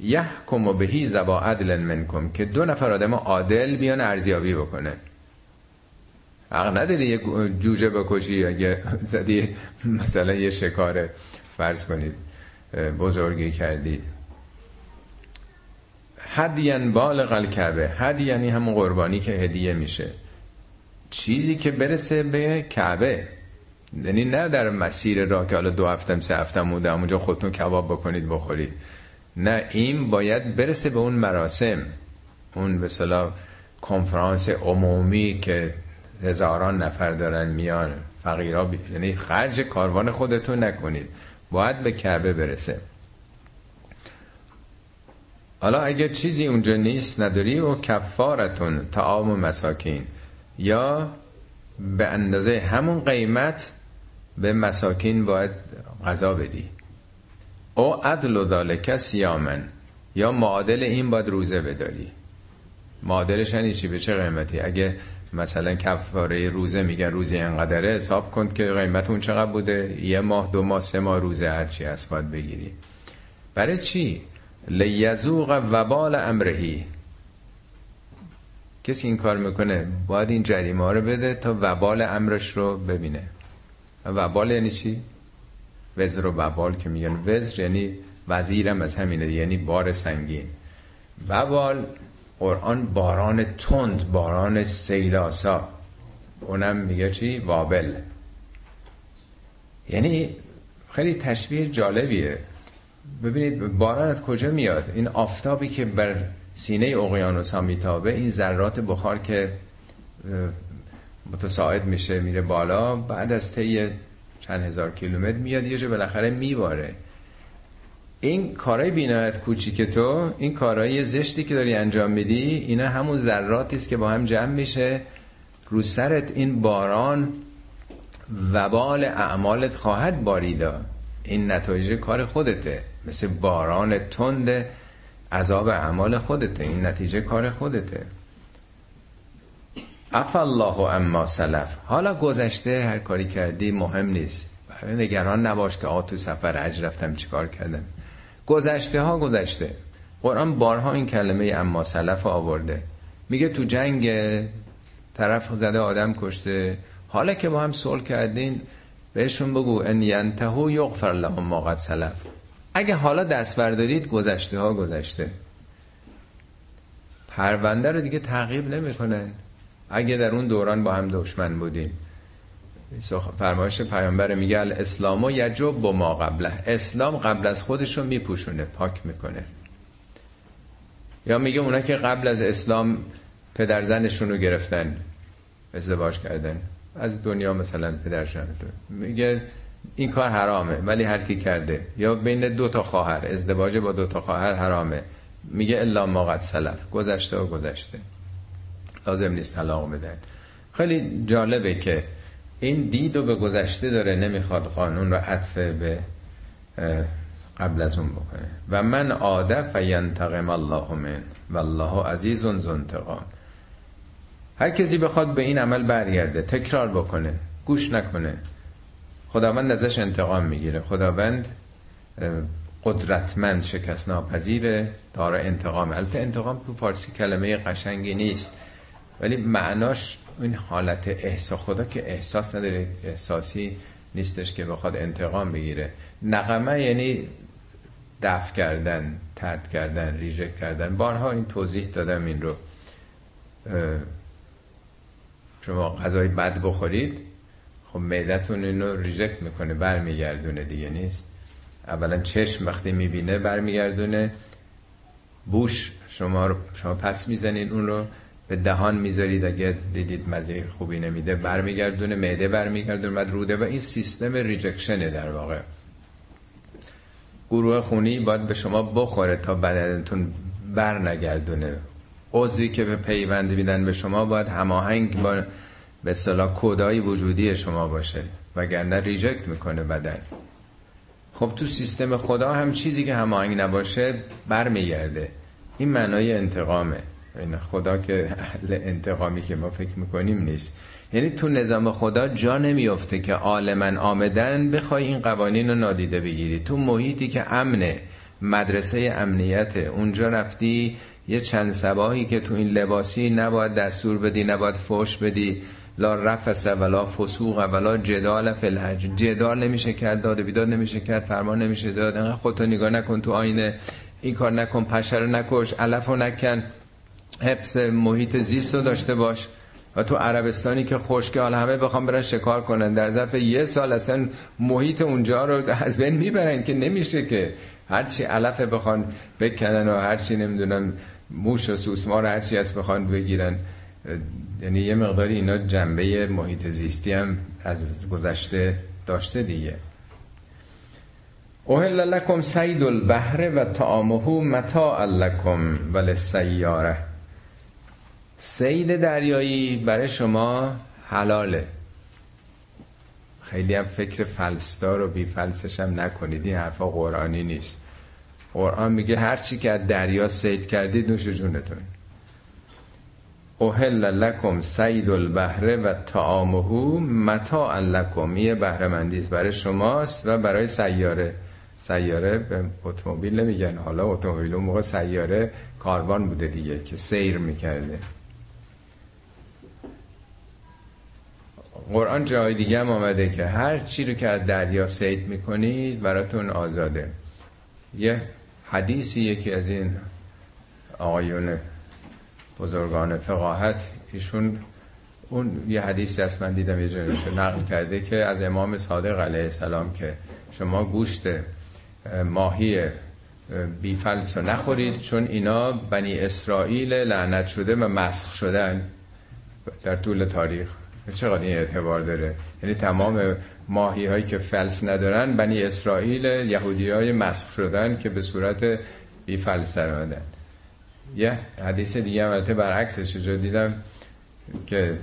یحکم بهی ذو عدل منکم، که دو نفر آدم عادل بیان ارزیابی بکنه. عقل نداری یه جوجه بکشی، اگه زدی مثلا یه شکار فرض کنید بزرگی کردی. هدیاً بالغ الکعبه، هدی یعنی همون قربانی که هدیه میشه، چیزی که برسه به کعبه، یعنی نه در مسیر راه که حالا دو هفتم سه هفتم موندم اونجا خودتون کباب بکنید بخورید، نه، این باید برسه به اون مراسم، اون به اصطلاح کنفرانس عمومی که هزاران نفر دارن میان فقیرها بی... یعنی خرج کاروان خودتون نکنید، باید به کعبه برسه. حالا اگه چیزی اونجا نیست نداری و کفارتون طعام و مساکین، یا به اندازه همون قیمت به مساکین باید غذا بدی، او عدل و دالک سیامن، یا معادل این باید روزه بداری. معادلش یعنی چی؟ به چه قیمتی؟ اگه مثلا کفاره روزه میگن روزی انقدره، حساب کن که قیمت اون چقدر بوده، یه ماه دو ماه سه ماه روزه هرچی هست باید بگیری. برای چی؟ لیذوق وبال امرهی، کسی این کار میکنه باید این جریمه ها رو بده تا وبال امرش رو ببینه. وبال یعنی چی؟ وزر و وبال که میگن، وزر یعنی وزیرم از همینه، یعنی بار سنگین. وبال قرآن باران تند، باران سیلاسا، اونم میگه چی؟ وابل. یعنی خیلی تشبیه جالبیه. ببینید باران از کجا میاد؟ این آفتابی که بر سینه اقیانوس ها میتابه، این ذرات بخار که متساعد میشه میره بالا، بعد از طی چند هزار کیلومتر میاد یه جا بالاخره میباره. این کارهای بی‌نهایت کوچیک تو، این کارهای زشتی که داری انجام میدی، اینا همون ذراتی است که با هم جمع میشه رو سرت. این باران وبال اعمالت خواهد باریدا، این نتایج کار خودته، مثل باران تند عذاب اعمال خودته، این نتیجه کار خودته. عفا الله عما سلف، حالا گذشته هر کاری کردی مهم نیست، نگران نباش که آ تو سفر حج رفتم چیکار کردم، گذشته ها گذشته. قرآن بارها این کلمه اما سلف آورده، میگه تو جنگ طرف زده آدم کشته، حالا که با هم صلح کردین بهشون بگو ان ینتهو یغفر لهم ما قد سلف، اگه حالا دست بردارید گذشته ها گذشته. پرونده رو دیگه تعقیب نمیکنن. اگه در اون دوران با هم دشمن بودین، فرمایش پیامبر میگه الاسلام یجب بما قبله، اسلام قبل از خودش رو میپوشونه، پاک میکنه. یا میگه اونا که قبل از اسلام پدر زنشون رو گرفتن ازدواج کردن از دنیا، مثلا پدرشون، میگه این کار حرامه ولی هر کی کرده. یا بین دو تا خواهر، ازدواج با دو تا خواهر حرامه، میگه الا ما قد سلف، گذشته و گذشته، لازم نیست طلاق بدن. خیلی جالبه که این دیدو به گذشته داره، نمیخواد قانون رو عطف به قبل از اون بکنه. و من عاد فینتقم الله من والله عزیز ذو انتقام، هر کسی بخواد به این عمل برگرده، تکرار بکنه، گوش نکنه، خداوند ازش انتقام میگیره. خداوند قدرتمند، شکست ناپذیره، داره انتقام. البته انتقام تو فارسی کلمه قشنگی نیست، ولی معناش این حالت احساس، خدا که احساس نداره، احساسی نیستش که بخواد انتقام بگیره. نقمه یعنی دفع کردن، طرد کردن، ریجکت کردن. بارها این توضیح دادم این رو. شما غذای بد بخورید، خب معدتون اینو ریجکت میکنه، برمیگردونه دیگه، نیست؟ اولا چشم وقتی میبینه برمیگردونه، بوش شما رو شما پس میزنید، اون رو به دهان میذارید، اگه دیدید مزه خوبی نمیده برمیگردونه، معده برمیگردونه، بعد روده. و این سیستم ریجکشنه در واقع. گروه خونی باید به شما بخوره تا بدنتون بر نگردونه. عضوی که به پیوند میدن به شما باید هماهنگ با به اصطلاح کدای وجودی شما باشه، وگرنه ریجکت میکنه بدن. خب تو سیستم خدا هم چیزی که هماهنگ نباشه برمیگرده. این معنای انتقامه. این خدا که اهل انتقامی که ما فکر میکنیم نیست. یعنی تو نظام خدا جا نمیفته که عالمن آمدن بخوای این قوانین رو نادیده بگیری. تو محیطی که امنه، مدرسه امنیته، اونجا رفتی یه چند صباحی که تو این لباسی نباید دستور بدی، نباید فوش بدی، لا رفث ولا فسوق ولا جدال فی الحج، جدال نمیشه کرد، داد و بیداد نمیشه کرد، فرمان نمیشه داد، انقدر خودتو نگاه نکن تو آینه، این کار نکن، پشه رو نکش، علفو نکن، حفظ محیط زیست رو داشته باش. و تو عربستانی که خشکال همه بخوام برن شکار کنن، در ظرف یه سال اصلا محیط اونجا رو از بین میبرن که نمیشه، که هرچی علف بخوان بکنن و هرچی نمیدونم موش و سوسمار هرچی از بخوان بگیرن. یعنی یه مقداری اینا جنبه محیط زیستی هم از گذشته داشته دیگه. اهل لکم صید البحر و طعامه متاع لکم وللسیاره، صید دریایی برای شما حلاله. خیلی هم فکر فلسدار و بی فلسش هم نکنید، این حرفا قرآنی نیست. قرآن میگه هر چی که از دریا صید کردید نوش جونتون. اهل لکم صید البحر و طعامه متاع لکم، یه بهره مندی برای شماست و برای سیاره. سیاره به اتومبیل نمیگن، حالا اتومبیل اون موقع سیاره کاروان بوده دیگه که سیر میکرده. قرآن جای دیگه هم آمده که هر چی رو که از دریا صید میکنید براتون آزاده. یه حدیثی یکی از این آقایون بزرگان فقاهت، ایشون اون یه حدیثی هست من دیدم یه جایش نقل کرده که از امام صادق علیه السلام که شما گوشت ماهی بی فلس رو نخورید چون اینا بنی اسرائیل لعنت شده و مسخ شدن در طول تاریخ. چقدر این اعتبار داره؟ یعنی تمام ماهی هایی که فلس ندارن بنی اسرائیل یهودی های مسخ شدن که به صورت بی فلس در آمدن. یه حدیث دیگه البته برعکسش رو دیدم که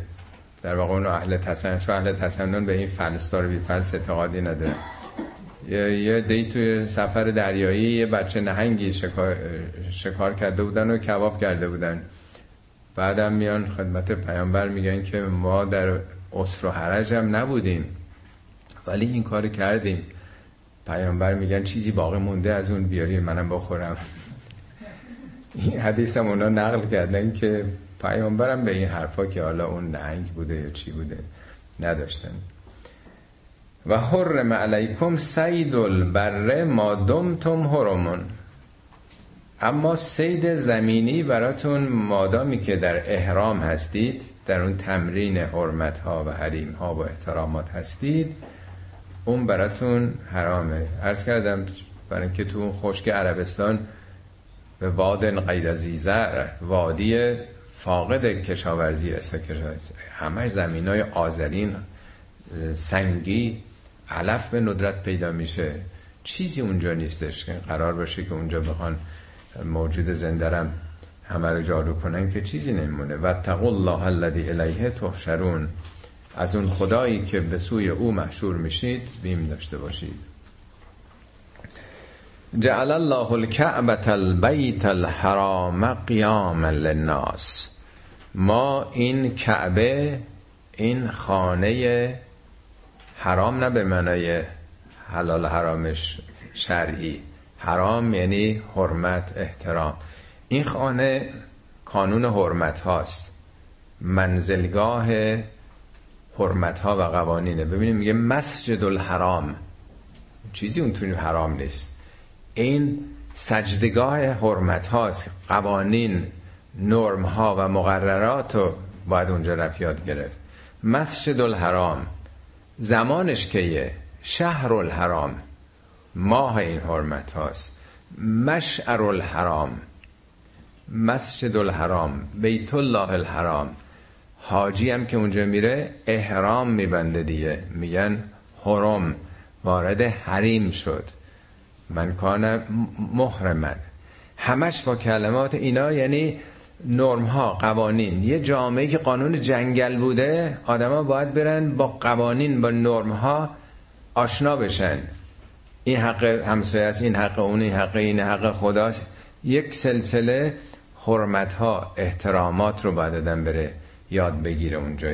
در واقع اون اهل تسنن، چون اهل تسنن به این فلسدار بی فلس اعتقادی نداره. یه دی توی سفر دریایی یه بچه نهنگی شکار, شکار کرده بودن و کباب کرده بودن، بعدم میان خدمت پیامبر میگن که ما در عسر و حرج هم نبودیم ولی این کار کردیم. پیامبر میگن چیزی باقی مونده از اون بیاری منم بخورم. این حدیث هم اونا نقل کردن که پیامبرم به این حرفا که حالا اون نهنگ بوده یا چی بوده نداشتن. و حرم علیکم صید البر ما دمتم حرمون، اما صید زمینی براتون مادامی که در احرام هستید، در اون تمرین حرمت ها و حریم ها و احترامات هستید، اون براتون حرامه. عرض کردم برای اینکه تو اون خشک عربستان به وادن غیر زیزر، وادی فاقد کشاورزی است، کشاورزی همش زمینای آذرین سنگی، علف به ندرت پیدا میشه، چیزی اونجا نیستش که قرار باشه که اونجا بخوان موجود زندرم همه رو جارو کنن، که چیزی نمیمونه. واتقوا الله الذی الیه تحشرون، از اون خدایی که به سوی او محشور میشید بیم داشته باشید. جعل الله الکعبة البیت الحرام قیاما للناس، ما این کعبه، این خانه حرام، نه به معنای حلال حرامش شرعی، حرام یعنی حرمت احترام، این خانه کانون حرمت هاست، منزلگاه حرمت ها و قوانینه. ببینیم میگه مسجد الحرام، چیزی اون توی حرام نیست، این سجدگاه حرمت هاست، قوانین نرم ها و مقررات رو باید اونجا رفت یاد گرفت. مسجد الحرام زمانش کیه؟ شهر الحرام، ماه این حرمت هاست. مشعر الحرام، مسجد الحرام، بیت الله الحرام. حاجی هم که اونجا میره احرام میبنده دیگه، میگن حرم، وارد حریم شد. من کان محرمن، همش با کلمات اینا یعنی نرم ها، قوانین. یه جامعه که قانون جنگل بوده، آدما باید برن با قوانین، با نرم ها آشنا بشن. این حق همسایه است، این حق اون، این حق این، حق خداست. یک سلسله حرمت ها، احترامات رو باید آدم بره یاد بگیره اونجا.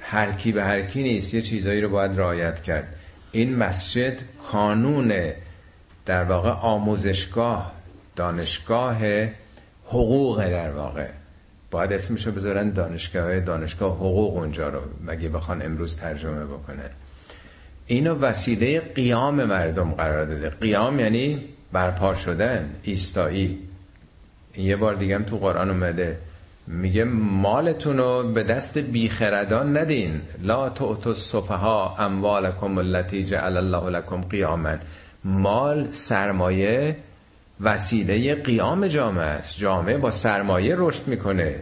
هر کی به هر کی نیست، یه چیزایی رو باید رعایت کرد. این مسجد کانون، در واقع آموزشگاه، دانشگاه حقوق، در واقع باید اسمشو بذارن دانشگاه دانشگاه حقوق اونجا رو، مگه بخوان امروز ترجمه بکنن. اینو وسیله قیام مردم قرار داده. قیام یعنی برپا شدن، ایستایی. یه بار دیگه هم تو قرآن اومده میگه مالتونو به دست بیخردان ندین. لا تؤتوا السفها اموالکم التی جعل الله لکم قیاما. مال سرمایه وسیله قیام جامعه است. جامعه با سرمایه رشد میکنه.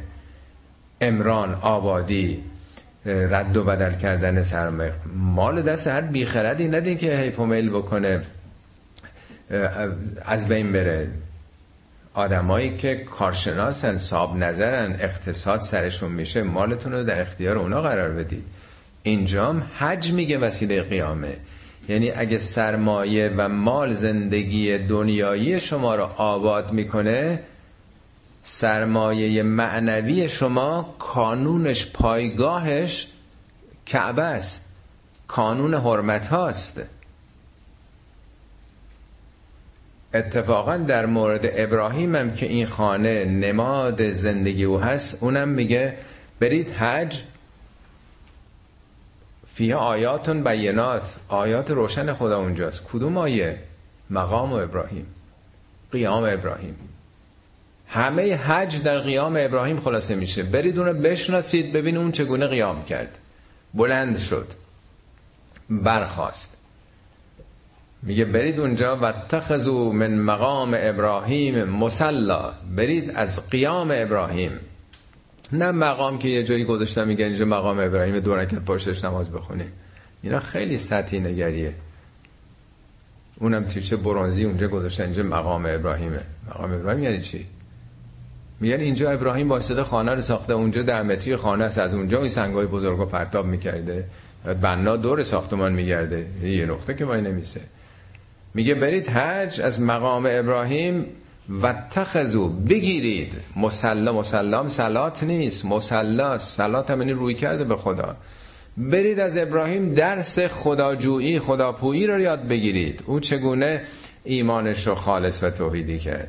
امران، آبادی، رد و بدل کردن سرمایه. مال دست هر بیخردی ندین که حیف و میل بکنه از بین بره. آدمایی که کارشناسن، صاحب نظرن، اقتصاد سرشون میشه، مالتون رو در اختیار اونا قرار بدید. اینجام حج میگه وسیله قیامه. یعنی اگه سرمایه و مال زندگی دنیایی شما رو آباد میکنه، سرمایه معنوی شما کانونش، پایگاهش کعبه است، کانون حرمت هاست. اتفاقا در مورد ابراهیم هم که این خانه نماد زندگی او هست، اونم میگه برید حج، فیه آیاتون بینات، آیات روشن خدا اونجاست. کدوم آیه؟ مقام ابراهیم، قیام ابراهیم. همه حج در قیام ابراهیم خلاصه میشه. برید اونو بشناسید، ببین اون چگونه قیام کرد، بلند شد، برخاست. میگه برید اونجا و تخذو من مقام ابراهیم مصلا، برید از قیام ابراهیم، نه مقام که یه جایی گذاشتم میگن اینجا مقام ابراهیم، دو رکعت پشتش نماز بخونی. اینا خیلی سطحی نگریه. اونم تیشه برنزی اونجا گذاشتن اینجا مقام ابراهیمه. مقام ابراهیم یعنی چی؟ میگن اینجا ابراهیم واسطه خانه رو ساخته، اونجا ده متری خانه است، از اونجا این سنگای بزرگو پرتاب میکرده، بنا دور ساختمان میگرده، یه نقطه که وای نمیشه. میگه برید حج از مقام ابراهیم و تخذو، بگیرید. مسلا، مسلام صلات نیست، مسلا، صلات هم روی کرده به خدا. برید از ابراهیم درس خداجویی، خداپویی رو یاد بگیرید، او چگونه ایمانش رو خالص و توحیدی کرد.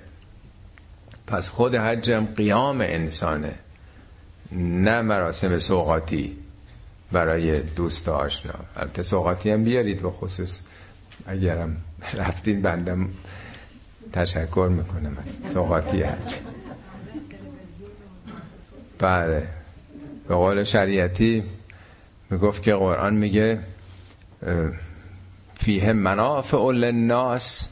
پس خود حج هم قیام انسانه، نه مراسم سوقاتی برای دوست آشنا. البته سوقاتی هم بیارید، به خصوص اگرم رفتین، بندم تشکر میکنم از سوقاتی حج. بله، به قول شریعتی میگفت که قرآن میگه فیه منافع للناس،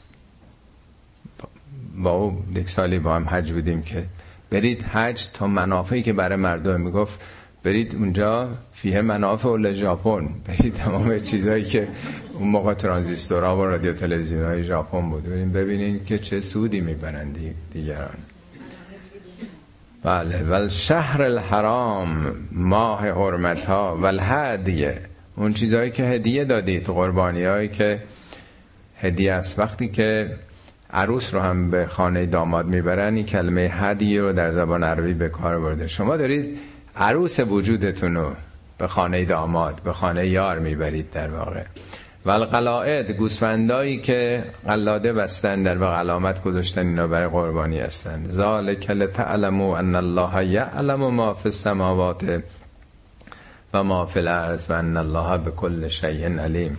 با او یک سالی با هم حج بودیم که برید حج تا منافعی که برای مردم. میگفت برید اونجا فیه منافع اول ژاپن، برید تمام چیزایی که اون موقع ترانزیستورها و رادیو تلویزیون‌های ژاپن بود، برید ببینید که چه سودی میبرند دیگران. بله، ول شهر الحرام، ماه حرمت‌ها، ول هدیه، اون چیزایی که هدیه دادید، قربانیایی که هدیه است. وقتی که عروس رو هم به خانه داماد میبرن، این کلمه هدیه رو در زبان عربی به کار برده. شما دارید عروس وجودتون رو به خانه داماد، به خانه یار میبرید در واقع. والقلائد، گوسفندایی که قلاده بستن، در واقع علامت گذاشتن، اینا برای قربانی هستن. ذالک لتعلموا ان الله یعلم ما فی السماوات و ما فی الارض و ان الله بكل شیء علیم.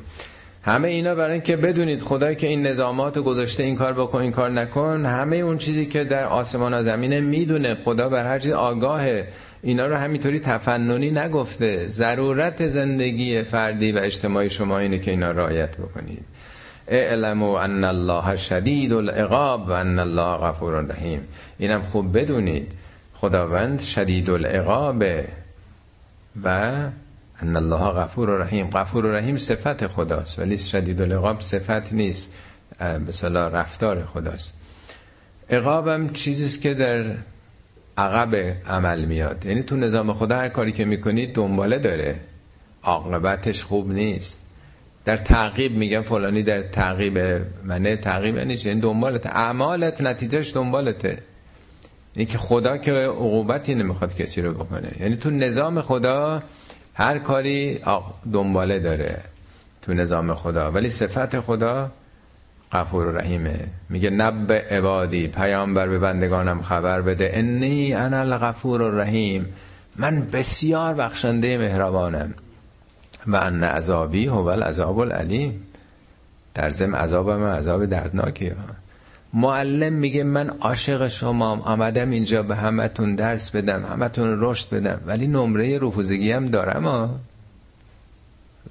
همه اینا برای این که بدونید خدایی که این نظامات گذاشته، این کار بکن، این کار نکن، همه اون چیزی که در آسمان و زمینه میدونه. خدا بر هر چیز آگاهه. اینا رو همینطوری تفننی نگفته. ضرورت زندگی فردی و اجتماعی شما اینه که اینا رعایت بکنید. اعلموا ان الله شدید العقاب و ان الله غفور رحیم. اینم خوب بدونید خداوند شدید العقاب و ان الله غفور رحیم. غفور رحیم صفت خداست، ولی شدید العقاب صفت نیست، به صلاح رفتار خداست. عقاب هم چیزیست که در عقب عمل میاد. یعنی تو نظام خدا هر کاری که میکنید دنباله داره، عاقبتش خوب نیست. در تعقیب میگن فلانی در تعقیب منه. تعقیب نیست، یعنی دنبالت، اعمالت، نتیجهش دنبالته. یعنی که خدا که عقوبتی نمیخواد کسی رو بکنه. یعنی تو نظام خدا هر کاری دنباله داره تو نظام خدا، ولی صفت خدا غفور رحیمه. میگه نب عبادی، پیامبر به بندگانم خبر بده، انی انا الغفور الرحیم، من بسیار بخشنده مهربانم. و ان عذابی هو العذاب العلیم، در ضمن عذابم عذاب دردناکی. معلم میگه من عاشق شمام، آمدم اینجا به همتون درس بدم، همتون رشد بدم، ولی نمره رفوزگی هم دارم ها،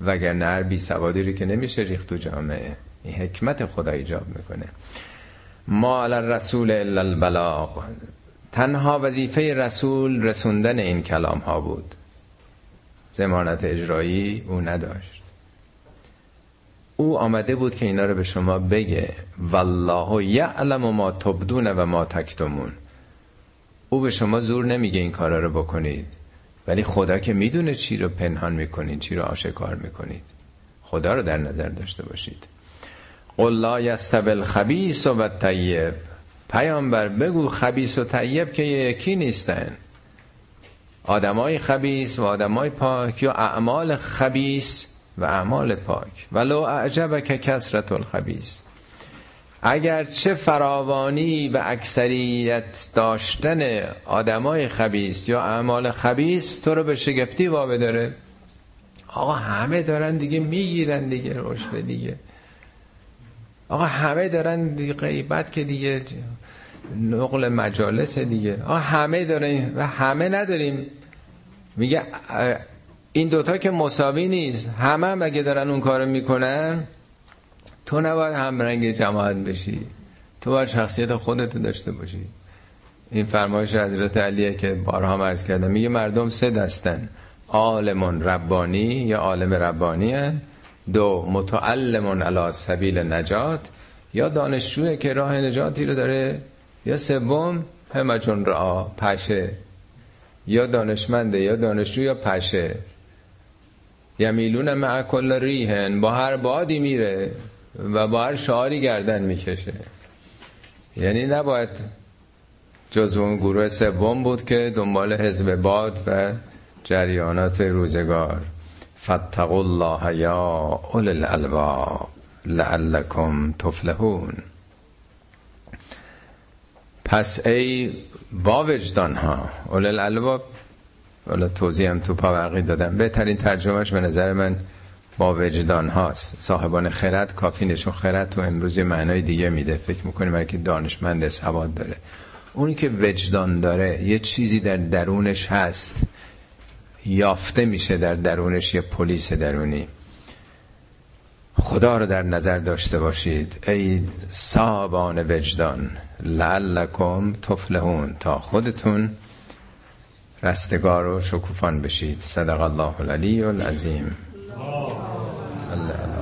وگرنه هر بی سوادی رو که نمیشه ریخت تو جامعه. این حکمت خدا ایجاب میکنه. ما علی الرسول الا البلاغ، تنها وظیفه رسول رسوندن این کلام ها بود، ضمانت اجرایی او نداشت. او آمده بود که اینا رو به شما بگه. والله یعلم ما تبدون و ما تکتمون. او به شما زور نمیگه این کارا رو بکنید، ولی خدا که میدونه چی رو پنهان میکنید چی رو آشکار میکنید. خدا رو در نظر داشته باشید. قل لا یستوی الخبیث و الطیب، پیامبر بگو خبیث و طیب که یکی نیستن. آدمای خبیث و آدمای پاک، یا اعمال خبیث و اعمال پاک. ولو اعجبک کثرت الخبیث، اگر چه فراوانی و اکثریت داشتن آدمای خبیث یا اعمال خبیث تو رو به شگفتی وابه داره. آقا همه دارن دیگه میگیرن دیگه رشوه دیگه، آقا همه دارن غیبت که دیگه نقل مجالس دیگه، آقا همه دارن و همه نداریم. میگه این دوتا که مساوی نیست، همه هم اگه دارن اون کارو میکنن تو نباید همرنگ جماعت بشی، تو باید شخصیت خودت داشته باشی. این فرمایش حضرت علیه که بارها عرض کردم. میگه مردم سه دستن: عالمون ربانی یا عالم ربانی هن. دو، متعلمون علی سبیل نجات، یا دانشجویی که راه نجاتی رو داره. یا سوم، همجون رعا، پشه، یا دانشمنده یا دانشجو یا پشه. یا میلون مع کل ریحن، با هر بادی میره و با هر شعاری گردن میکشه. یعنی نباید جزو اون گروه سوم بود که دنبال حزب باد و جریانات روزگار. فاتقوا الله یا اول الالباب لعلکم تفلحون. پس ای با وجدان ها، اول الالباب، حالا توضیح هم تو پاورقی دادم، بهترین ترجمهش به نظر من با وجدان هاست. صاحبان خرد کافی نشون. خرد تو امروز معنای دیگه میده، فکر میکنیم هر که دانشمند سواد داره. اونی که وجدان داره یه چیزی در درونش هست، یافته میشه در درونش، یه پلیس درونی. خدا رو در نظر داشته باشید ای صاحبان وجدان، لعلکم تفلحون، تا خودتون رستگار و شکوفان بشید. صدق الله العلی العظیم.